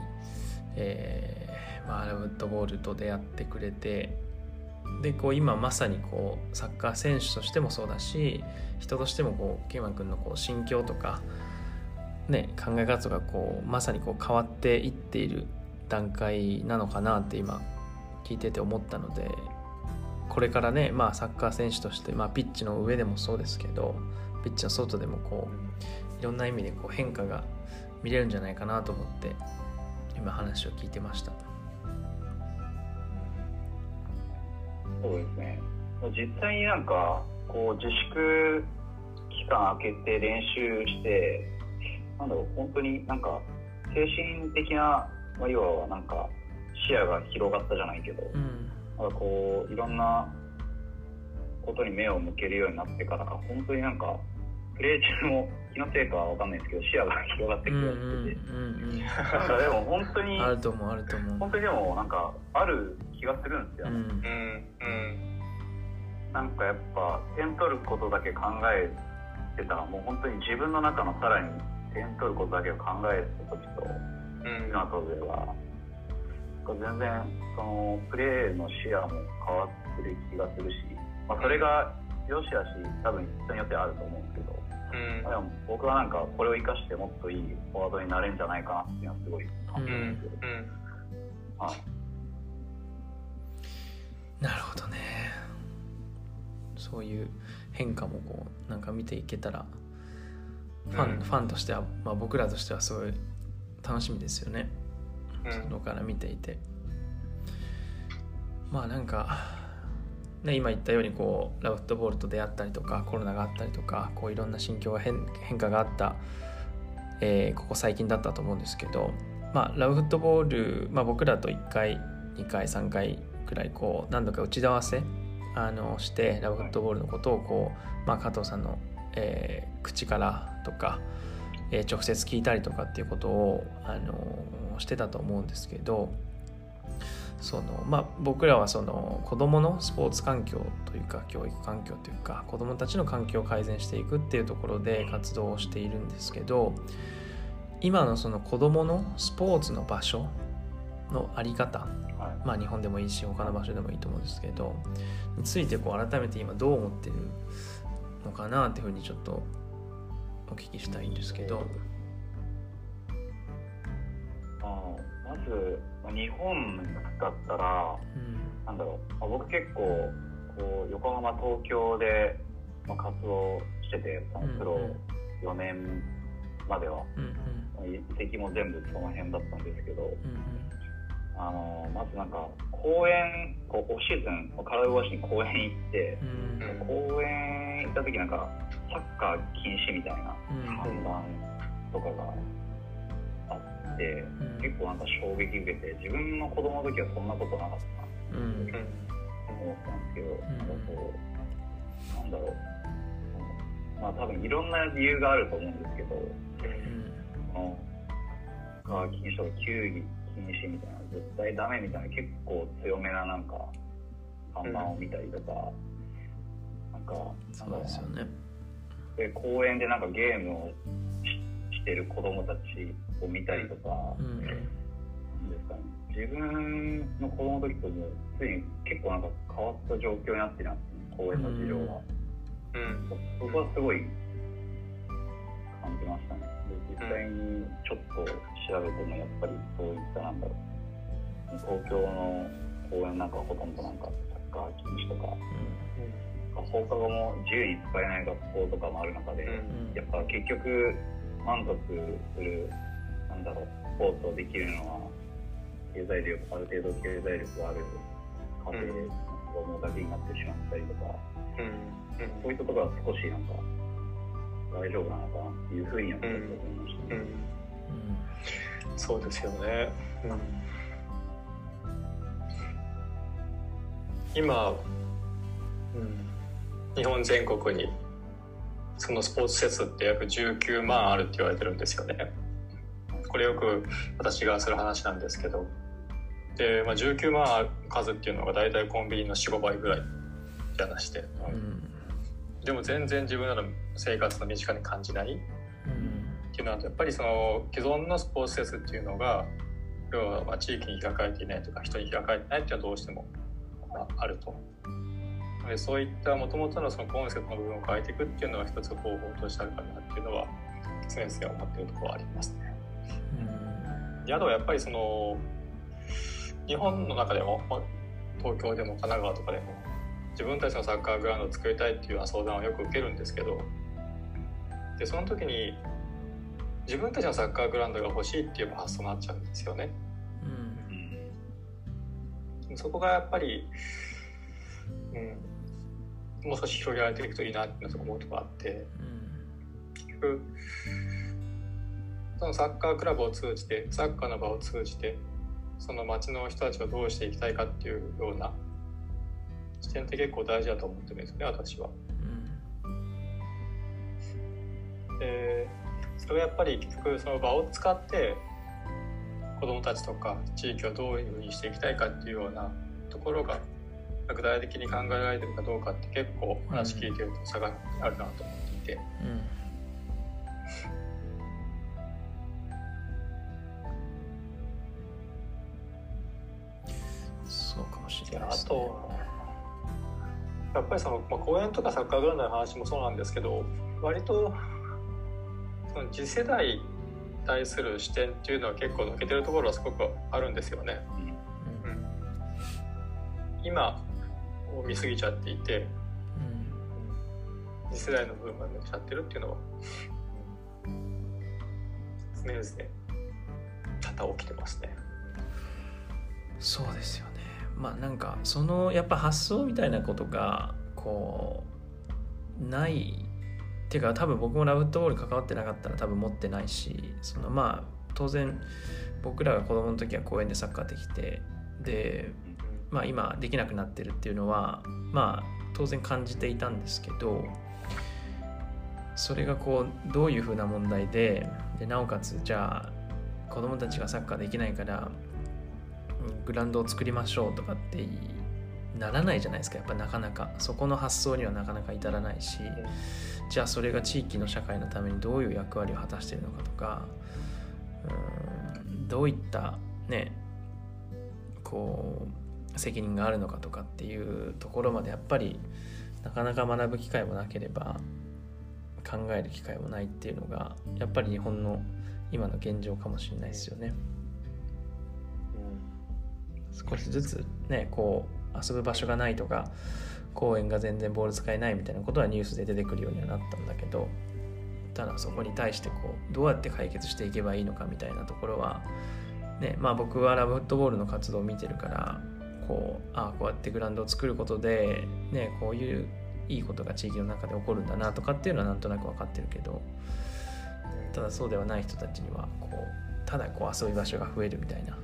えーまあ、ラブッドボールと出会ってくれて、でこう今まさにこうサッカー選手としてもそうだし、人としてもこうケイマン君のこう心境とか、ね、考え方がこうまさにこう変わっていっている段階なのかなって今聞いてて思ったので、これからね、まあ、サッカー選手として、まあ、ピッチの上でもそうですけど、ピッチの外でもこういろんな意味でこう変化が見れるんじゃないかなと思って今話を聞いてました。そうですね、実際になんかこう自粛期間明けて練習して、なんだろう、本当になんか精神的な、まあ、要はなんか視野が広がったじゃないけど、うん、なんかこういろんなことに目を向けるようになってから、本当になんかプレー中も気のせいかは分かんないですけど視野が広がってくるようになってて、なんかでも本当にあると思う、あると思う、本当にでもなんかある気がするんですよ、ね、うんうん、なんかやっぱ点取ることだけ考えてたら、もう本当に自分の中のさらに点取ることだけを考える時と今の時は全然そのプレーの視野も変わってる気がするし、まあ、それが良し悪し多分人によってあると思うんですけど、うん、でも僕はなんかこれを生かしてもっといいフォワードになれるんじゃないかなっていうのはすごい感じるんですけど、うんうん、はい、なるほどね。そういう変化もこうなんか見ていけたらファン、うん、ファンとしては、まあ、僕らとしてはすごい楽しみですよね、そのから見ていて。まあなんか、ね、今言ったようにこうラブフットボールと出会ったりとかコロナがあったりとか、こういろんな心境が 変, 変化があった、えー、ここ最近だったと思うんですけど、まあ、ラブフットボール、まあ、僕らといっかいにかいさんかいくらいこう何度か打ち合わせあのしてラブフットボールのことをこう、まあ、加藤さんの、えー、口からとか、えー、直接聞いたりとかっていうことをあのしてたと思うんですけど、その、まあ、僕らはその子どものスポーツ環境というか教育環境というか子どもたちの環境を改善していくっていうところで活動をしているんですけど、今のその子供のスポーツの場所のあり方、まあ日本でもいいし他の場所でもいいと思うんですけど、についてこう改めて今どう思ってるのかなっていうふうにちょっとお聞きしたいんですけど。ああ、まず日本だったら、うん、なんだろう、僕結構こう横浜東京で活動してて、そのプロよねんまでは、うんうん、移籍も全部その辺だったんですけど、うんうん、あのまずなんか公園、こうオフシーズン体を動かしに公園行って、うん、公園行った時なんかサッカー禁止みたいな看板とかがあって、うん、結構なんか衝撃受けて、自分の子供の時はそんなことなかったな、うん、思ったんですけど、うん、なんだろう、まあ多分いろんな理由があると思うんですけど、サッカー禁止とか球技禁止みたいな、絶対ダメみたいな結構強めななんか看板を見たりとか、うん、なんかそうですよね。で公園でなんかゲームを し, してる子供たちを見たりとか、うん、なんですかね、自分の子供の時ともついに結構なんか変わった状況になってるんですね、公園の事情が、うん、そ, そこはすごい感じましたね。実際にちょっと調べてもやっぱりそういったなんだろう、東京の公園なんかはほとんどなんかサッカー禁止とか、うん、放課後も自由に使えない学校とかもある中で、うん、やっぱ結局満足するなんだろうスポーツをできるのは経済力、ある程度経済力がある家庭の子供だけになってしまったりとか、うんうん、そういうところが少しなんか大丈夫なのかなっていうふうには思いました、うんうん、そうですよね、うん、今、うん、日本全国にそのスポーツ施設って約じゅうきゅうまんあるって言われてるんですよね。これよく私がする話なんですけど、で、まあ、じゅうきゅうまんある数っていうのが大体コンビニの よん、ごばいぐらいって話で、うん、でも全然自分らの生活の身近に感じない、うん、っていうのはやっぱりその既存のスポーツ施設っていうのが要はまあ地域に開かれていないとか人に開かれていないっていうのはどうしてもあると。でそういったもともとのコンセプトの部分を変えていくっていうのは一つ方法としてあるかなっていうのは常々思っているところはありますね。であとはやっぱりその日本の中でも東京でも神奈川とかでも自分たちのサッカーグラウンドを作りたいっていうような相談をよく受けるんですけど、でその時に自分たちのサッカーグラウンドが欲しいっていう発想になっちゃうんですよね。そこがやっぱり、うん、もう少し広げられていくといいなって思うところがあって、結局そのサッカークラブを通じて、サッカーの場を通じて、その町の人たちをどうしていきたいかっていうような視点って結構大事だと思ってるんですよね、私は。うん、で、それはやっぱり結局その場を使って、子どもたちとか地域をどういうふうにしていきたいかっていうようなところが具体的に考えられてるかどうかって結構話聞いてると差があるなと思っていて、うん、そうかもしれないですね。あとやっぱりその、まあ、公園とかサッカーグラウンドの話もそうなんですけど、割とその次世代対する視点っていうのは結構抜けてるところはすごくあるんですよね、うんうん、今を見過ぎちゃっていて、うん、次世代の部分が抜けちゃってるっていうのは常々多々起きてますね。そうですよね。まあなんかそのやっぱ発想みたいなことがこうないてか、多分僕もラブットボール関わってなかったら多分持ってないし、そのまあ当然僕らが子供の時は公園でサッカーできて、でまあ今できなくなってるっていうのはまあ当然感じていたんですけど、それがこうどういう風な問題で、でなおかつじゃあ子供たちがサッカーできないからグラウンドを作りましょうとかってならないじゃないですか。やっぱなかなかそこの発想にはなかなか至らないし、じゃあそれが地域の社会のためにどういう役割を果たしているのかとか、うんどういったねこう責任があるのかとかっていうところまでやっぱりなかなか学ぶ機会もなければ考える機会もないっていうのがやっぱり日本の今の現状かもしれないですよね。少しずつねこう遊ぶ場所がないとか公園が全然ボール使えないみたいなことはニュースで出てくるようにはなったんだけど、ただそこに対してこうどうやって解決していけばいいのかみたいなところは、ねまあ、僕はラブフットボールの活動を見てるからこうあこうやってグラウンドを作ることで、ね、こういういいことが地域の中で起こるんだなとかっていうのはなんとなく分かってるけど、ただそうではない人たちにはこうただこう遊び場所が増えるみたいな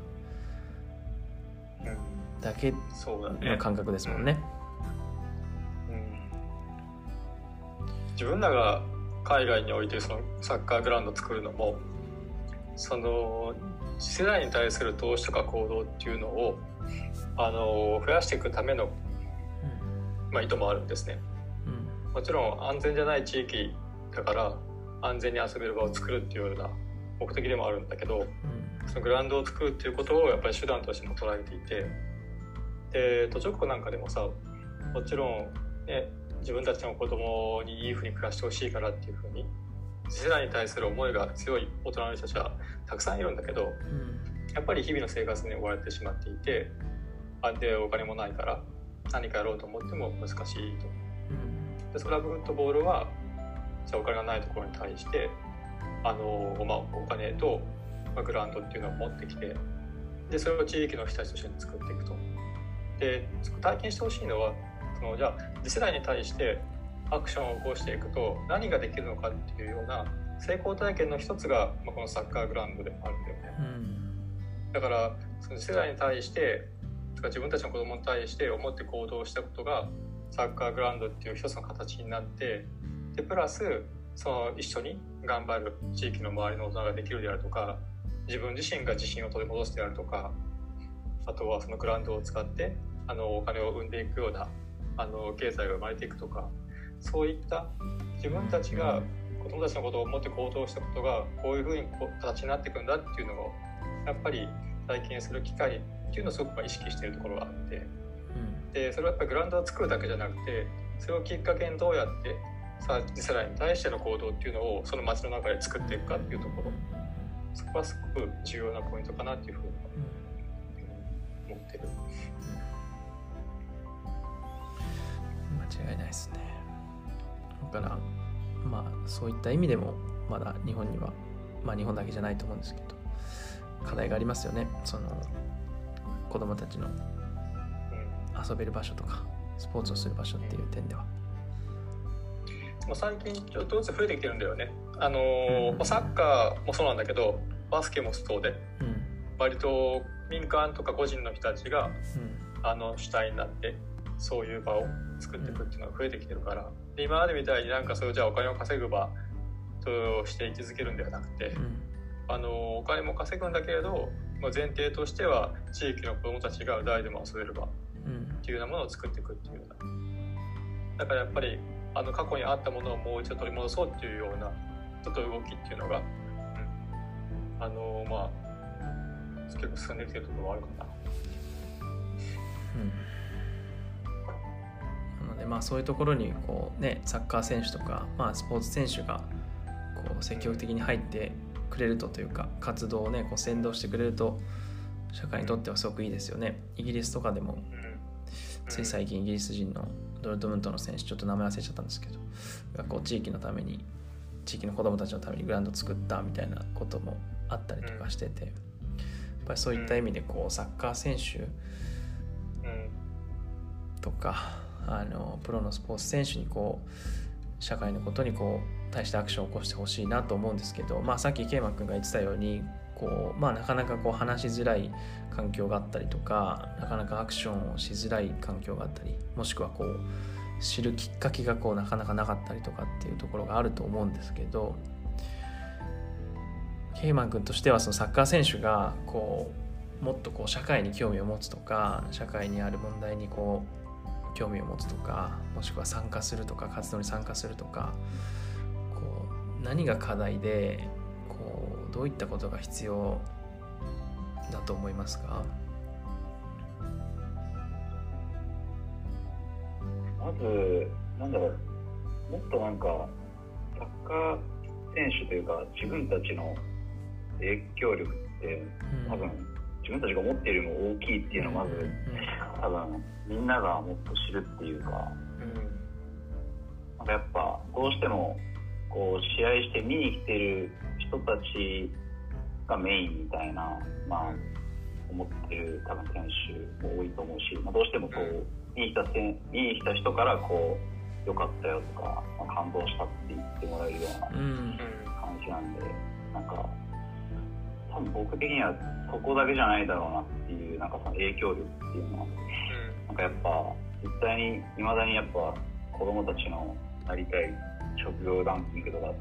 だけの感覚ですもんね。うねうん、自分らが海外においてそのサッカーグラウンドを作るのもその次世代に対する投資とか行動っていうのをあの増やしていくための、まあ、意図もあるんですね、うん、もちろん安全じゃない地域だから安全に遊べる場を作るっていうような目的でもあるんだけど、うん、そのグラウンドを作るっていうことをやっぱり手段としても捉えていて、で途上国なんかでもさもちろん、ね、自分たちの子供にいいふうに暮らしてほしいからっていうふうに次世代に対する思いが強い大人の人たちはたくさんいるんだけど、うん、やっぱり日々の生活に追われてしまっていて安定お金もないから何かやろうと思っても難しいと。でそのラブフットボールはじゃあお金がないところに対してあの、まあ、お金と、まあ、グラウンドっていうのを持ってきて、でそれを地域の人たちとして作っていくと。で体験してほしいのはそのじゃあ次世代に対してアクションを起こしていくと何ができるのかっていうような成功体験の一つが、まあ、このサッカーグラウンドでもあるんだよね、うん、だからその次世代に対して自分たちの子供に対して思って行動したことがサッカーグラウンドっていう一つの形になって、でプラスその一緒に頑張る地域の周りの大人ができるであるとか自分自身が自信を取り戻すであるとか、あとはそのグラウンドを使ってあのお金を生んでいくようなあの経済が生まれていくとか、そういった自分たちが子供たちのことを思って行動したことがこういうふうに形になっていくんだっていうのをやっぱり体験する機会っていうのをすごく意識しているところがあって、うん、でそれはやっぱりグラウンドを作るだけじゃなくてそれをきっかけにどうやってさ次世代に対しての行動っていうのをその街の中で作っていくかっていうところ、そこはすごく重要なポイントかなっていうふうに思ってる。間違いないですね。だからまあそういった意味でもまだ日本にはまあ日本だけじゃないと思うんですけど課題がありますよね。その子どもたちの遊べる場所とかスポーツをする場所っていう点では、もう最近ちょっとずつ増えてきてるんだよね。あのーうん、サッカーもそうなんだけどバスケもそうで、うん、割と民間とか個人の人たちが、うん、あの主体になってそういう場を作っていくっていうのが増えてきてるから、うん、で今までみたいになんかそれじゃあお金を稼ぐ場として位置づけるんではなくて、うん、あのー、お金も稼ぐんだけれど前提としては地域の子どもたちが誰でも遊べる場っていうようなものを作っていくっていうような、うん、だからやっぱりあの過去にあったものをもう一度取り戻そうっていうようなちょっと動きっていうのが、うん、あのまあ結構進んできてるところはあるかな、うん、なのでまあそういうところにこうねサッカー選手とか、まあ、スポーツ選手がこう積極的に入ってくれるとというか活動をねこう先導してくれると社会にとってはすごくいいですよね。イギリスとかでもつい最近イギリス人のドルトムントの選手ちょっと名前忘れちゃったんですけどがこう地域のために地域の子どもたちのためにグラウンド作ったみたいなこともあったりとかしてて、やっぱりそういった意味でこうサッカー選手とかあのプロのスポーツ選手にこう社会のことにこう対してアクションを起こしてほしいなと思うんですけど、まあ、さっきケイマ君が言ってたようにこう、まあ、なかなかこう話しづらい環境があったりとかなかなかアクションをしづらい環境があったりもしくはこう知るきっかけがこうなかなかなかったりとかっていうところがあると思うんですけど、ケイマ君としてはそのサッカー選手がこうもっとこう社会に興味を持つとか社会にある問題にこう興味を持つとかもしくは参加するとか活動に参加するとか何が課題でこどういったことが必要だと思いますか？まずなんだろう、もっとなんかサッカー選手というか自分たちの影響力って多分、うん、自分たちが持っているのも大きいっていうのはまず、うんうん、多分みんながもっと知るっていうか、うん、なんかやっぱどうしてもこう試合して見に来てる人たちがメインみたいな、まあ、思ってる多分選手も多いと思うし、まあ、どうしてもこう見に来た、見に来た人からこう良かったよとか、まあ、感動したって言ってもらえるような感じなんで、なんか多分僕的にはここだけじゃないだろうなっていう、なんかその影響力っていうのはなんかやっぱ実際にいまだにやっぱ子供たちのなりたい職業ランキングとか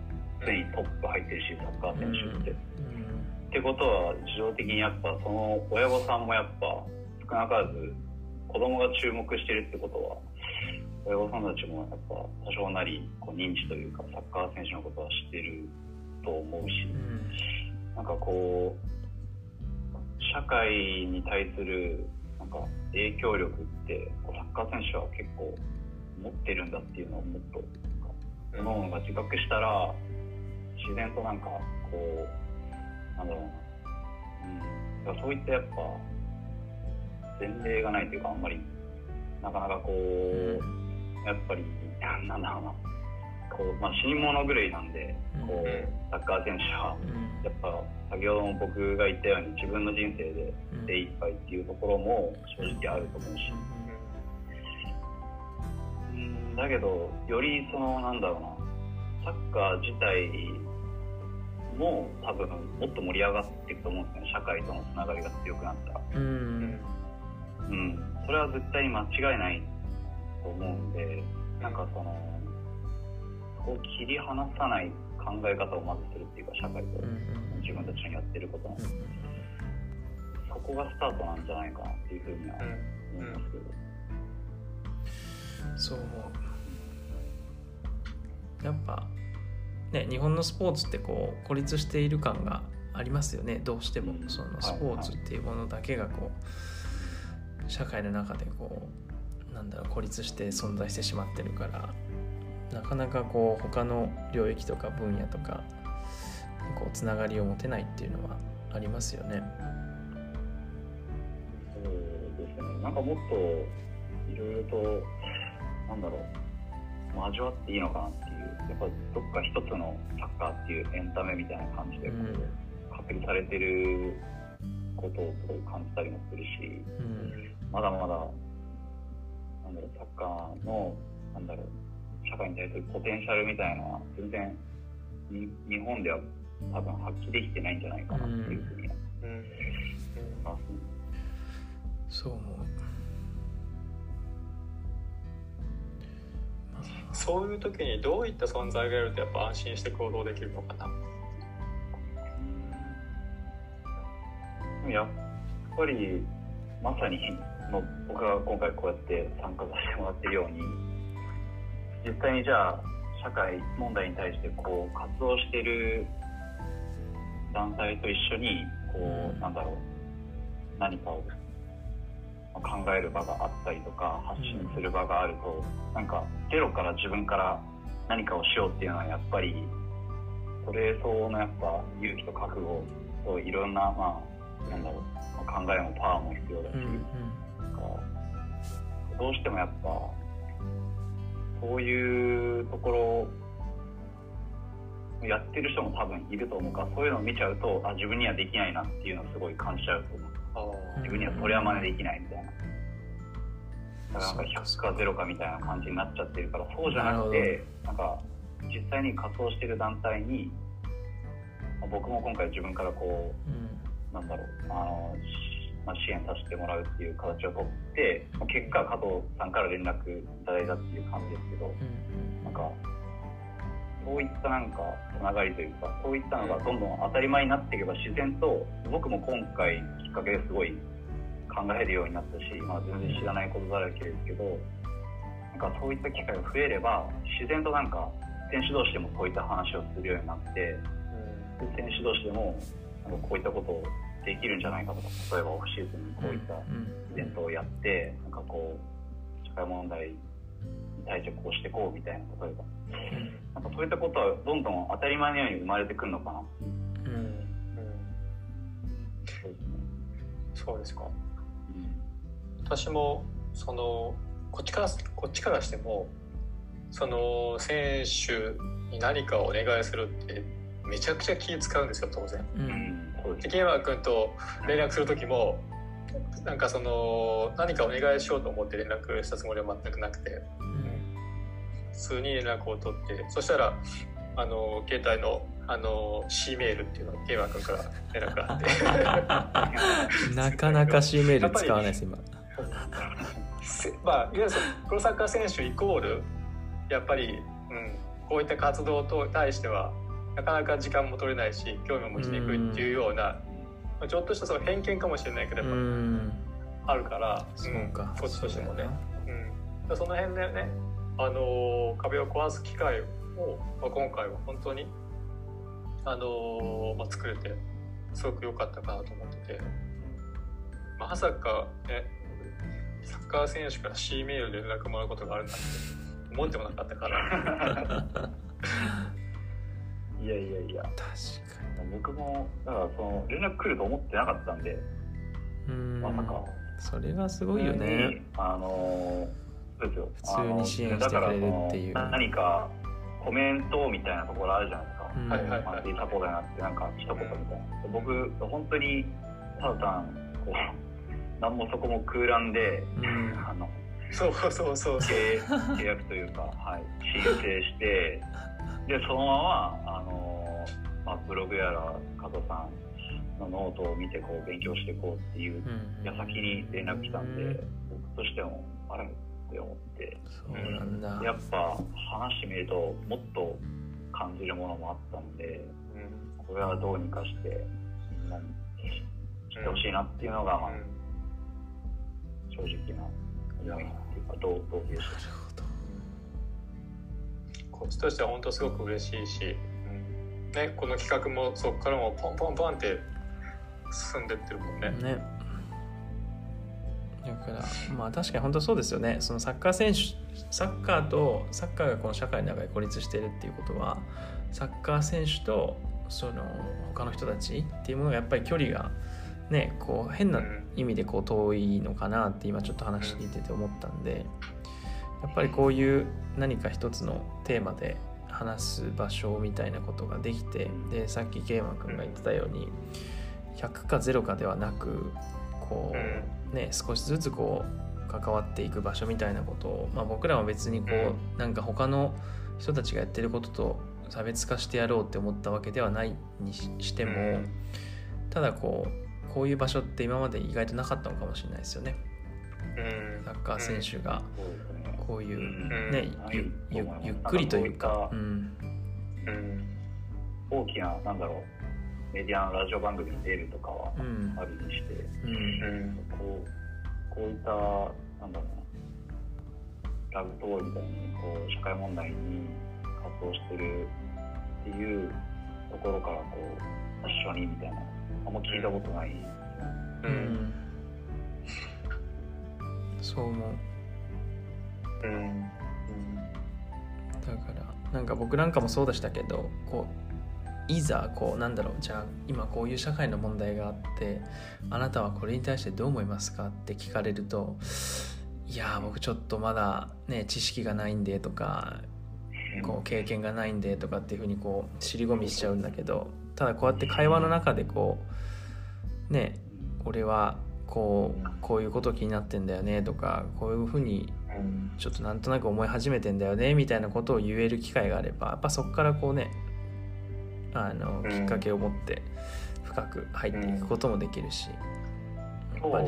常にトップ入ってるし、サッカー選手って、うんうん、ってことは自動的にやっぱその親御さんもやっぱ少なからず子供が注目してるってことは親御さんたちもやっぱ多少なりこう認知というかサッカー選手のことは知ってると思うし、うん、なんかこう社会に対するなんか影響力ってサッカー選手は結構持ってるんだっていうのをもっと各々が自覚したら自然となんかこうなんだろうな、うん、そういったやっぱ前例がないというかあんまりなかなかこうやっぱりなんだろうな、こうまあ死に物狂いなんでこうサッカー選手はやっぱ先ほども僕が言ったように自分の人生で精一杯っていうところも正直あると思うし、うんだけどよりそのなんだろうな、サッカー自体も多分もっと盛り上がっていくと思うんですね、社会とのつながりが強くなったら、うん、うん、それは絶対に間違いないと思うんで、なんかそのこう切り離さない考え方をまずするっていうか、社会と自分たちのやってることのそこがスタートなんじゃないかなっていうふうには思いますけど、うんうん、そう思う。やっぱね、日本のスポーツってこう孤立している感がありますよね、どうしてもそのスポーツっていうものだけがこう社会の中でこうなんだろう孤立して存在してしまってるから、なかなかこう他の領域とか分野とかこうつながりを持てないっていうのはありますよね。そうですね。なんかもっといろいろとなんだろう交わっていいのかなっていう、やっぱどっか一つのサッカーっていうエンタメみたいな感じで隔離されてることをすごい感じたりもするし、うん、まだまだなんだろうサッカーのなんだろう社会に対するポテンシャルみたいなのは全然日本では多分発揮できてないんじゃないかなっていうふうには思いますね。そう思う。そういう時にどういった存在がいるとやっぱ安心して行動できるのかな。やっぱりまさに僕が今回こうやって参加させてもらってるように、実際にじゃあ社会問題に対してこう活動している団体と一緒にこうなんだろう何かを考える場があったりとか発信する場があると、なんかゼロから自分から何かをしようっていうのはやっぱりそれ相応のやっぱ勇気と覚悟といろんなまあなんだろう考えもパワーも必要だし、なんかどうしてもやっぱそういうところやってる人も多分いると思うから、そういうのを見ちゃうとあ自分にはできないなっていうのをすごい感じちゃうと思う。あ自分にはそれは真似できないみたいな、だからなんかひゃくかゼロかみたいな感じになっちゃってるから、そうじゃなくてなんか実際に活動してる団体に、僕も今回自分からこう、うん、なんだろうあの、まあ、支援させてもらうっていう形をとって、結果加藤さんから連絡いただいたっていう感じですけど、うん、なんかそういったなんかつながりというかそういったのがどんどん当たり前になっていけば自然と、僕も今回きっかけですごい考えるようになったし、まあ、全然知らないことだらけですけど、なんかそういった機会が増えれば自然となんか選手同士でもそういった話をするようになって、選手同士でもなんかこういったことをできるんじゃないかとか、例えばオフシーズンにこういったイベントをやって、うん、なんかこう社会問題に対処をしていこうみたいな、例えばなんかそういったことはどんどん当たり前のように生まれてくるのかな。うん、うん、そうですか、うん、私もそのこっちからこっちからしてもその選手に何かをお願いするってめちゃくちゃ気使うんですよ当然、うん、でケイマー君と連絡する時もなんかその何かお願いしようと思って連絡したつもりは全くなくて、うん、普通に連絡を取って、そしたらあの携帯のあの C メールっていうのがケイマー君から連絡があってなかなか C メール使わないです今まあいわゆるプロサッカー選手イコールやっぱり、うん、こういった活動と対してはなかなか時間も取れないし興味も持ちにくいっていうような、うん、ちょっとしたその偏見かもしれないけど、うん、あるから、うん、こっちとしてもね、うん、その辺でね、あのー、壁を壊す機会を、まあ、今回は本当に、あのーまあ、作れてすごく良かったかなと思ってて、まあ、さか、ね、サッカー選手から C メールで連絡もらうことがあるなんて思ってもなかったからいやいやいや確かに僕もだからその連絡来ると思ってなかったんで、うーん、まさかそれはすごいよね。あのそうですよ、普通に支援してくれるっていう、何かコメントみたいなところあるじゃないですか、マンティーサポーターになってなんか一言みたいな、僕本当にただ単こう何もそこも空欄で、うん、あのそうそうそう契約というか、はい、申請してでそのまま、あのーまあ、ブログやら加藤さんのノートを見てこう勉強していこうっていう矢先に連絡来たんで、うん、僕としてもあれって思って、そうなんだ、やっぱ話してみるともっと感じるものもあったので、うん、これはどうにかしてみんなに知ってほしいなっていうのが、まあ、正直な。どういうこっちとしては本当すごく嬉しいし、うんね、この企画もそこからもポンポンポンって進んでってるもん ね, ねだからまあ確かに本当そうですよね。そのサッカー選手サッカーとサッカーがこの社会の中で孤立しているっていうことは、サッカー選手とその他の人たちっていうものがやっぱり距離がね、こう変な意味でこう遠いのかなって今ちょっと話聞いてて思ったんで、やっぱりこういう何か一つのテーマで話す場所みたいなことができて、でさっきケイマ君が言ってたようにひゃくかゼロかではなくこう、ね、少しずつこう関わっていく場所みたいなことを、まあ、僕らは別にこうなんか他の人たちがやってることと差別化してやろうって思ったわけではないにしても、ただこうこういう場所って今まで意外となかったのかもしれないですよね。うん、サッカー選手がこういう、ね、うん、ゆ, ゆ, ゆっくりというか、うんうん、大きななんだろうメディアのラジオ番組に出るとかはあるにして、うんうん、こ, うこういったなんだろうラブトーみたいにこう社会問題に活動してるっていうところからこう一緒にみたいな。あんま聞いたことない、うん、そう思う、うんうん、だからなんか僕なんかもそうでしたけど、こういざこうなんだろうじゃあ今こういう社会の問題があってあなたはこれに対してどう思いますかって聞かれると、いや僕ちょっとまだね知識がないんでとかこう経験がないんでとかっていうふうにこう尻込みしちゃうんだけど、ただこうやって会話の中でこうね、俺はこうこういうこと気になってんだよねとか、こういうふうにちょっとなんとなく思い始めてんだよねみたいなことを言える機会があれば、やっぱそこからこうねあのきっかけを持って深く入っていくこともできるし、やっぱり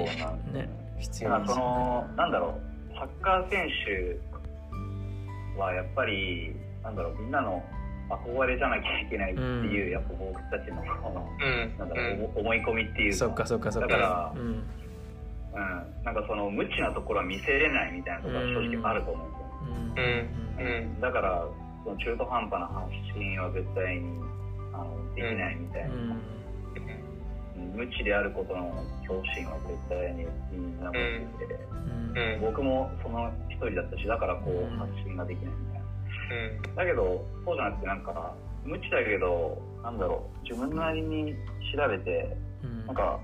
ね必要なんですよね。そのなんだろうサッカー選手はやっぱりなんだろうみんなの憧れじゃなきゃいけないっていう、うん、やっぱ僕たちの、うん、なんだろう、思い込みっていうか、だから、うんうん、なんかその無知なところは見せれないみたいなところは正直あると思うんですよ、うんうんうん、だからその中途半端な発信は絶対にあのできないみたいな、うん、無知であることの恐怖心は絶対にみんな持ってて、うん、僕もその一人だったし、だからこう発信ができないみたいな、うん、だけどそうじゃなくて、なんか無知だけどなんだろう、自分なりに調べて、うん、なんか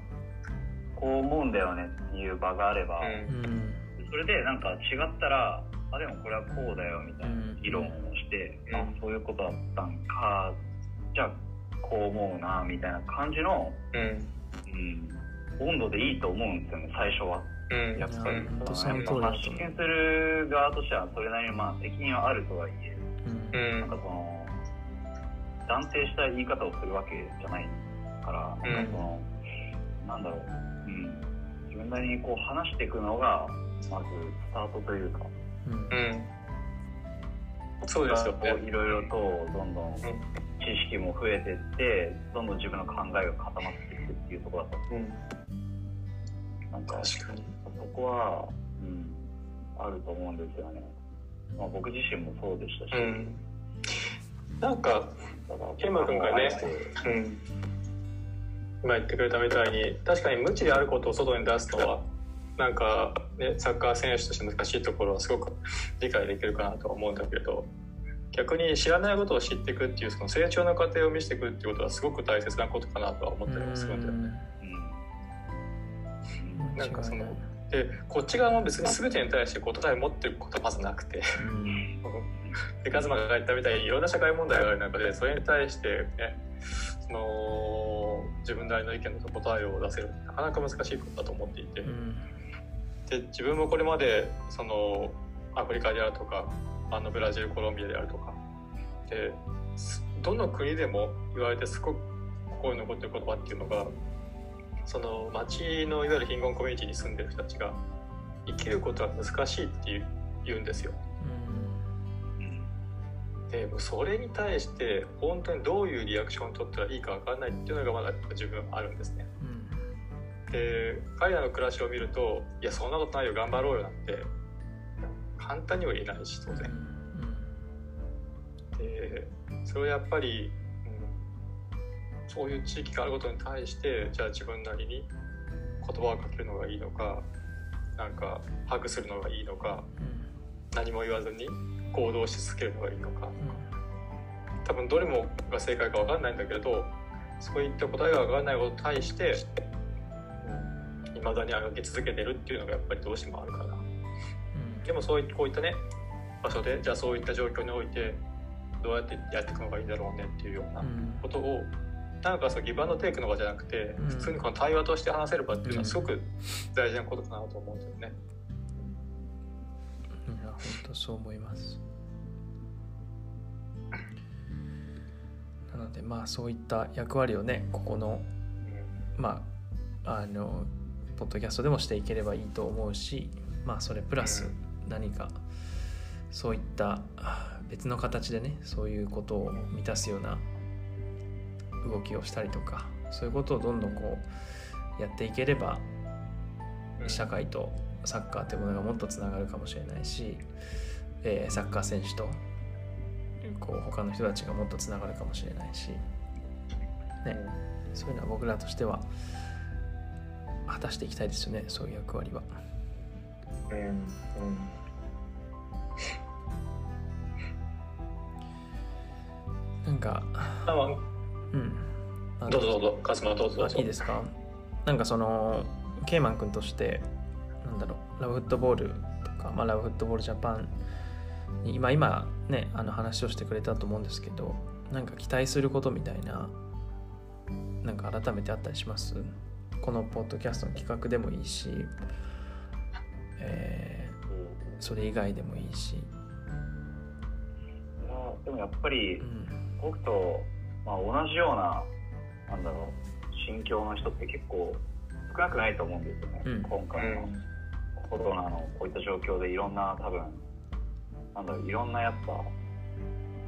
こう思うんだよねっていう場があれば、うん、それでなんか違ったら、あでもこれはこうだよみたいな議論をして、うん、あそういうことだったんか、じゃあこう思うなみたいな感じの、うんうん、温度でいいと思うんですよね、最初は、うん、やっぱり、うん、発信する側としてはそれなりにまあ責任はあるとはいえ、うん、なんかその断定した言い方をするわけじゃないから、うん、なんかそのなんだろう、うん、自分なりにこう話していくのがまずスタートというか。うん、そうですよね。いろいろとどんどん知識も増えていって、どんどん自分の考えが固まっていくっていうところだった、うん、なんか確かにそこは、うん、あると思うんですよね、まあ、僕自身もそうでしたし、うん、なんかケンマ君がね、うん、今言ってくれたみたいに、確かに無知であることを外に出すのはなんかね、サッカー選手として難しいところはすごく理解できるかなとは思うんだけど、逆に知らないことを知っていくっていう、その成長の過程を見せていくっていうことはすごく大切なことかなとは思ったりもするんだよね。うん、なんかそのでこっち側も別に全てに対して答え持ってることはまずなくて、でカズマが言ったみたいにいろんな社会問題がある中で、それに対してね、その自分なりの意見と答えを出せる、なかなか難しいことだと思っていて。うん、で自分もこれまでそのアフリカであるとか、あのブラジルコロンビアであるとかで、どの国でも言われてすごく心に残っている言葉っていうのが、その町のいわゆる貧困コミュニティに住んでる人たちが生きることは難しいって言うんですよ。でもそれに対して本当にどういうリアクションを取ったらいいか分からないっていうのがまだ自分あるんですね。で彼らの暮らしを見ると、いやそんなことないよ頑張ろうよなんて簡単には言えないし当然、うん、でそれをやっぱり、うん、そういう地域があることに対して、じゃあ自分なりに言葉をかけるのがいいのか、なんかハグするのがいいのか、うん、何も言わずに行動し続けるのがいいのか、うん、多分どれもが正解か分からないんだけれど、そういった答えが分からないことに対して未だにあがき続けてるっていうのがやっぱりどうしてもあるから、うん、でもそういったこういったね場所で、じゃあそういった状況においてどうやってやっていくのがいいんだろうねっていうようなことを、うん、なんかそうギブアンドテイクの場じゃなくて、うん、普通にこの対話として話せる場っていうのはすごく大事なことかなと思うんですよね。うん、いや本当そう思います。なのでまあそういった役割をね、ここの、うん、まああのポッドキャストでもしていければいいと思うし、まあそれプラス何かそういった別の形でね、そういうことを満たすような動きをしたりとか、そういうことをどんどんこうやっていければ、社会とサッカーというものがもっとつながるかもしれないし、えー、サッカー選手とこう他の人たちがもっとつながるかもしれないし、ね、そういうのは僕らとしては果たしていきたいですよね、そういう役割は。うんうん、なんかあ、うん、あどうぞどうぞ、カズマどうぞどうぞ。いいですか。なんかそのケイマン君としてなんだろう、ラブフットボールとか、まあ、ラブフットボールジャパンに今今ねあの話をしてくれたと思うんですけど、なんか期待することみたいな、なんか改めてあったりします？このポッドキャストの企画でもいいし、えー、それ以外でもいいし、いやでもやっぱり、うん、僕と、まあ、同じようななんだろう心境の人って結構少なくないと思うんですよね、うん、今回のコロナのこういった状況でいろんな多分なんだろういろんなやっぱ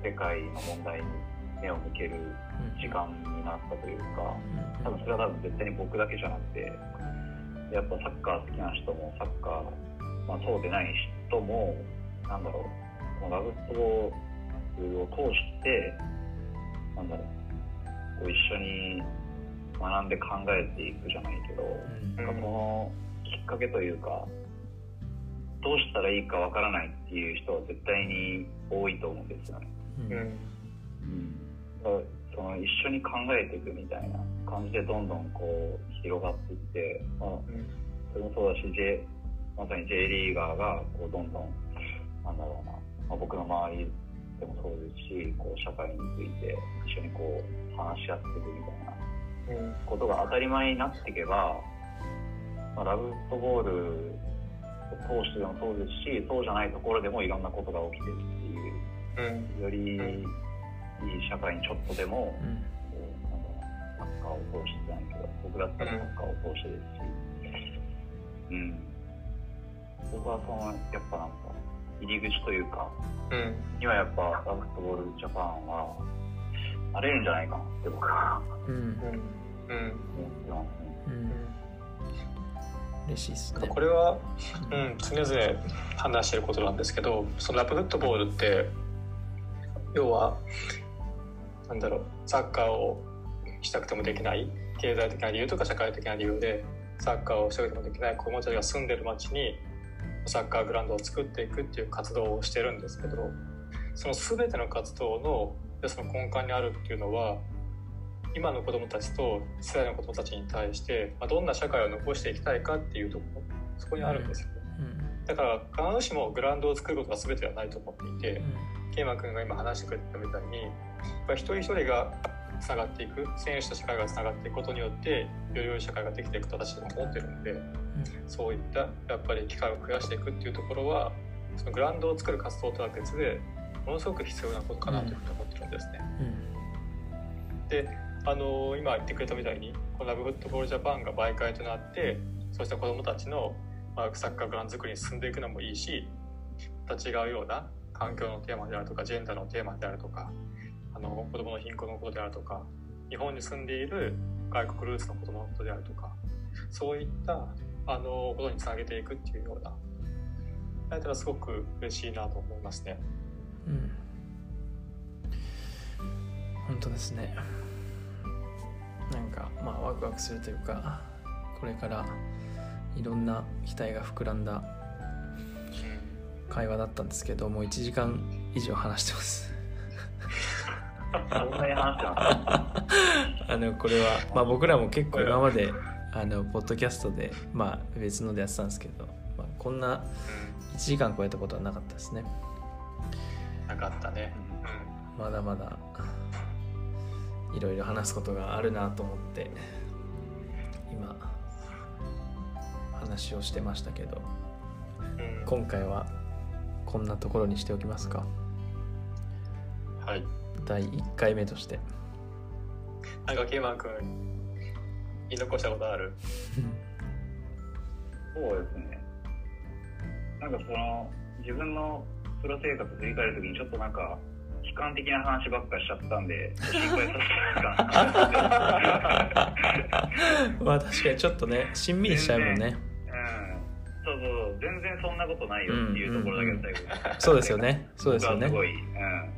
世界の問題に目を向ける時間になったというか、多分それは多分絶対に僕だけじゃなくて、やっぱサッカー好きな人もサッカー、まあ、そうでない人もなんだろう、ラブストーを通してなんだろうこう一緒に学んで考えていくじゃないけど、うん、なんかこのきっかけというかどうしたらいいかわからないっていう人は絶対に多いと思うんですよね、うんうん、その一緒に考えていくみたいな感じでどんどんこう広がっていって、まあうん、それもそうだし、J、まさに J リーガーがこうどんどんなんだろうな、まあ、僕の周りでもそうですしこう社会について一緒にこう話し合っていくみたいなことが当たり前になっていけば、まあ、ラブフットボールを通してでもそうですしそうじゃないところでもいろんなことが起きてるっていう、うん、より、うん、いい社会にちょっとでも、うん、サッカーを通してじゃないけど僕だったらサッカーを通してですし、うん、僕はそのやっぱなんか入り口というか、うん、今やっぱラブフットボールジャパンはなれるんじゃないかなって僕はうんうん思ってますね、うん、嬉しいですね。これは、うん、常々判断してることなんですけど、そのラブフットボールって要はなんだろうサッカーをしたくてもできない経済的な理由とか社会的な理由でサッカーをしたくてもできない子どもたちが住んでる町にサッカーグラウンドを作っていくっていう活動をしてるんですけど、その全ての活動 の, その根幹にあるっていうのは今の子どもたちと世代の子どもたちに対してどんな社会を残していきたいかっていうところそこにあるんですよ、うん、だから必ずしもグラウンドを作ることが全てではないと思っていて、ケイマ君が今話してくれたみたいに一人一人がつながっていく、選手と社会がつながっていくことによってより良い社会ができていくと私は思ってるので、そういったやっぱり機会を増やしていくっていうところはそのグラウンドを作る活動とは別でものすごく必要なことかなというふうに思ってるんですね、うんうん、であの今言ってくれたみたいにこのラブフットボールジャパンが媒介となってそうした子どもたちの、まあ、サッカーグラウンド作りに進んでいくのもいいし、また違うような環境のテーマであるとかジェンダーのテーマであるとかあの子どもの貧困のことであるとか日本に住んでいる外国ルーツの子どものことであるとかそういったあのことにつなげていくっていうようなだったらすごく嬉しいなと思いますね、うん、本当ですね。なんか、まあ、ワクワクするというかこれからいろんな期待が膨らんだ会話だったんですけどもういちじかん以上話してますあのこれは、まあ、僕らも結構今まであのポッドキャストで、まあ、別のでやってたんですけど、まあ、こんないちじかん超えたことはなかったですね。なかったね、うん、まだまだいろいろ話すことがあるなと思って今話をしてましたけど、うん、今回はこんなところにしておきますか。はい、だいいっかいめとしてなんかケイマン君言い残したことある？そうですね、なんかその自分のプロ生活を振り返るときにちょっとなんか悲観的な話ばっかしちゃったんで心配させてもらった。確かにちょっとねしんみりしちゃうもんね、そうそう全然そんなことないよっていうところだけで最後、うんうん、そうですよねそうですよね、すごい、うん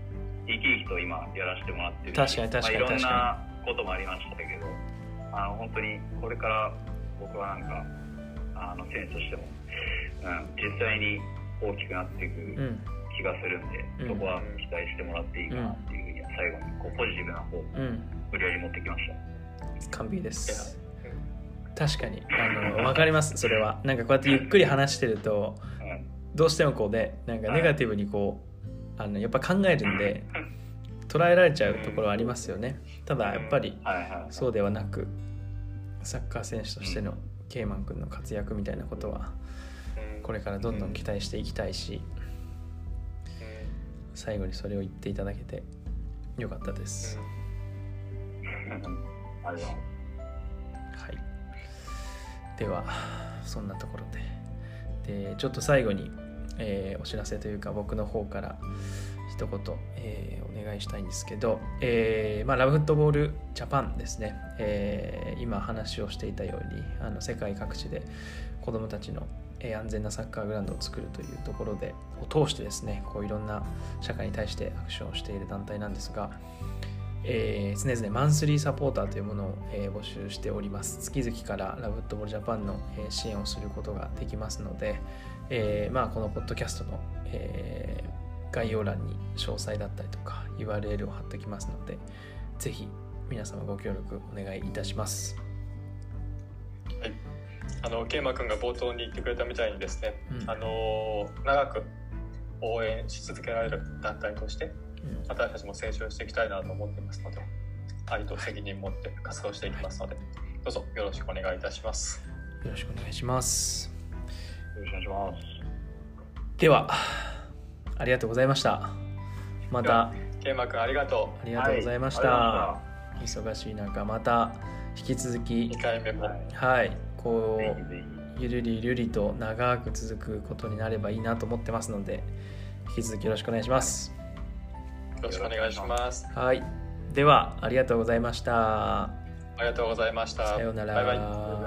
生き生きと今やらせてもらってる。確かに確かに、まあ、いろんなこともありましたけど、あの本当にこれから僕はなんかあの選手としても、うん、実際に大きくなっていく気がするんで、うん、そこは期待してもらっていいかなっていうふうに、うん、最後にこうポジティブな方を無理やり持ってきました。完璧です。確かにあの分かりますそれは。なんかこうやってゆっくり話してると、うん、どうしてもこうでなんかネガティブにこう。あのやっぱ考えるんで捉えられちゃうところはありますよね。ただやっぱりそうではなくサッカー選手としてのケイマン君の活躍みたいなことはこれからどんどん期待していきたいし、最後にそれを言っていただけてよかったです。はい、ではそんなところで、でちょっと最後にえー、お知らせというか僕の方から一言、えー、お願いしたいんですけど、えーまあ、ラブフットボールジャパンですね、えー、今話をしていたようにあの世界各地で子どもたちの安全なサッカーグラウンドを作るというところでを通してですねこういろんな社会に対してアクションをしている団体なんですが、えー、常々マンスリーサポーターというものを、えー、募集しております。月々からラブフットボールジャパンの、えー、支援をすることができますので、えーまあ、このポッドキャストの、えー、概要欄に詳細だったりとか ユーアールエル を貼っておきますので、ぜひ皆様ご協力お願いいたします。はい、あのケイマ君が冒頭に言ってくれたみたいにですね、うん、あの長く応援し続けられる団体として私たちも成長していきたいなと思っていますので、愛と責任を持って活動していきますので、どうぞよろしくお願いいたします。よろしくお願いします。よろしくお願いします。ではありがとうございました。またケンマ君ありがとう。ありがとうございました、はい、忙しい中また引き続きにかいめも、はい、こうゆるりゆるりと長く続くことになればいいなと思ってますので、引き続きよろしくお願いします。よろしくお願いします。はい。ではありがとうございました。ありがとうございました。さようなら。バイバイ。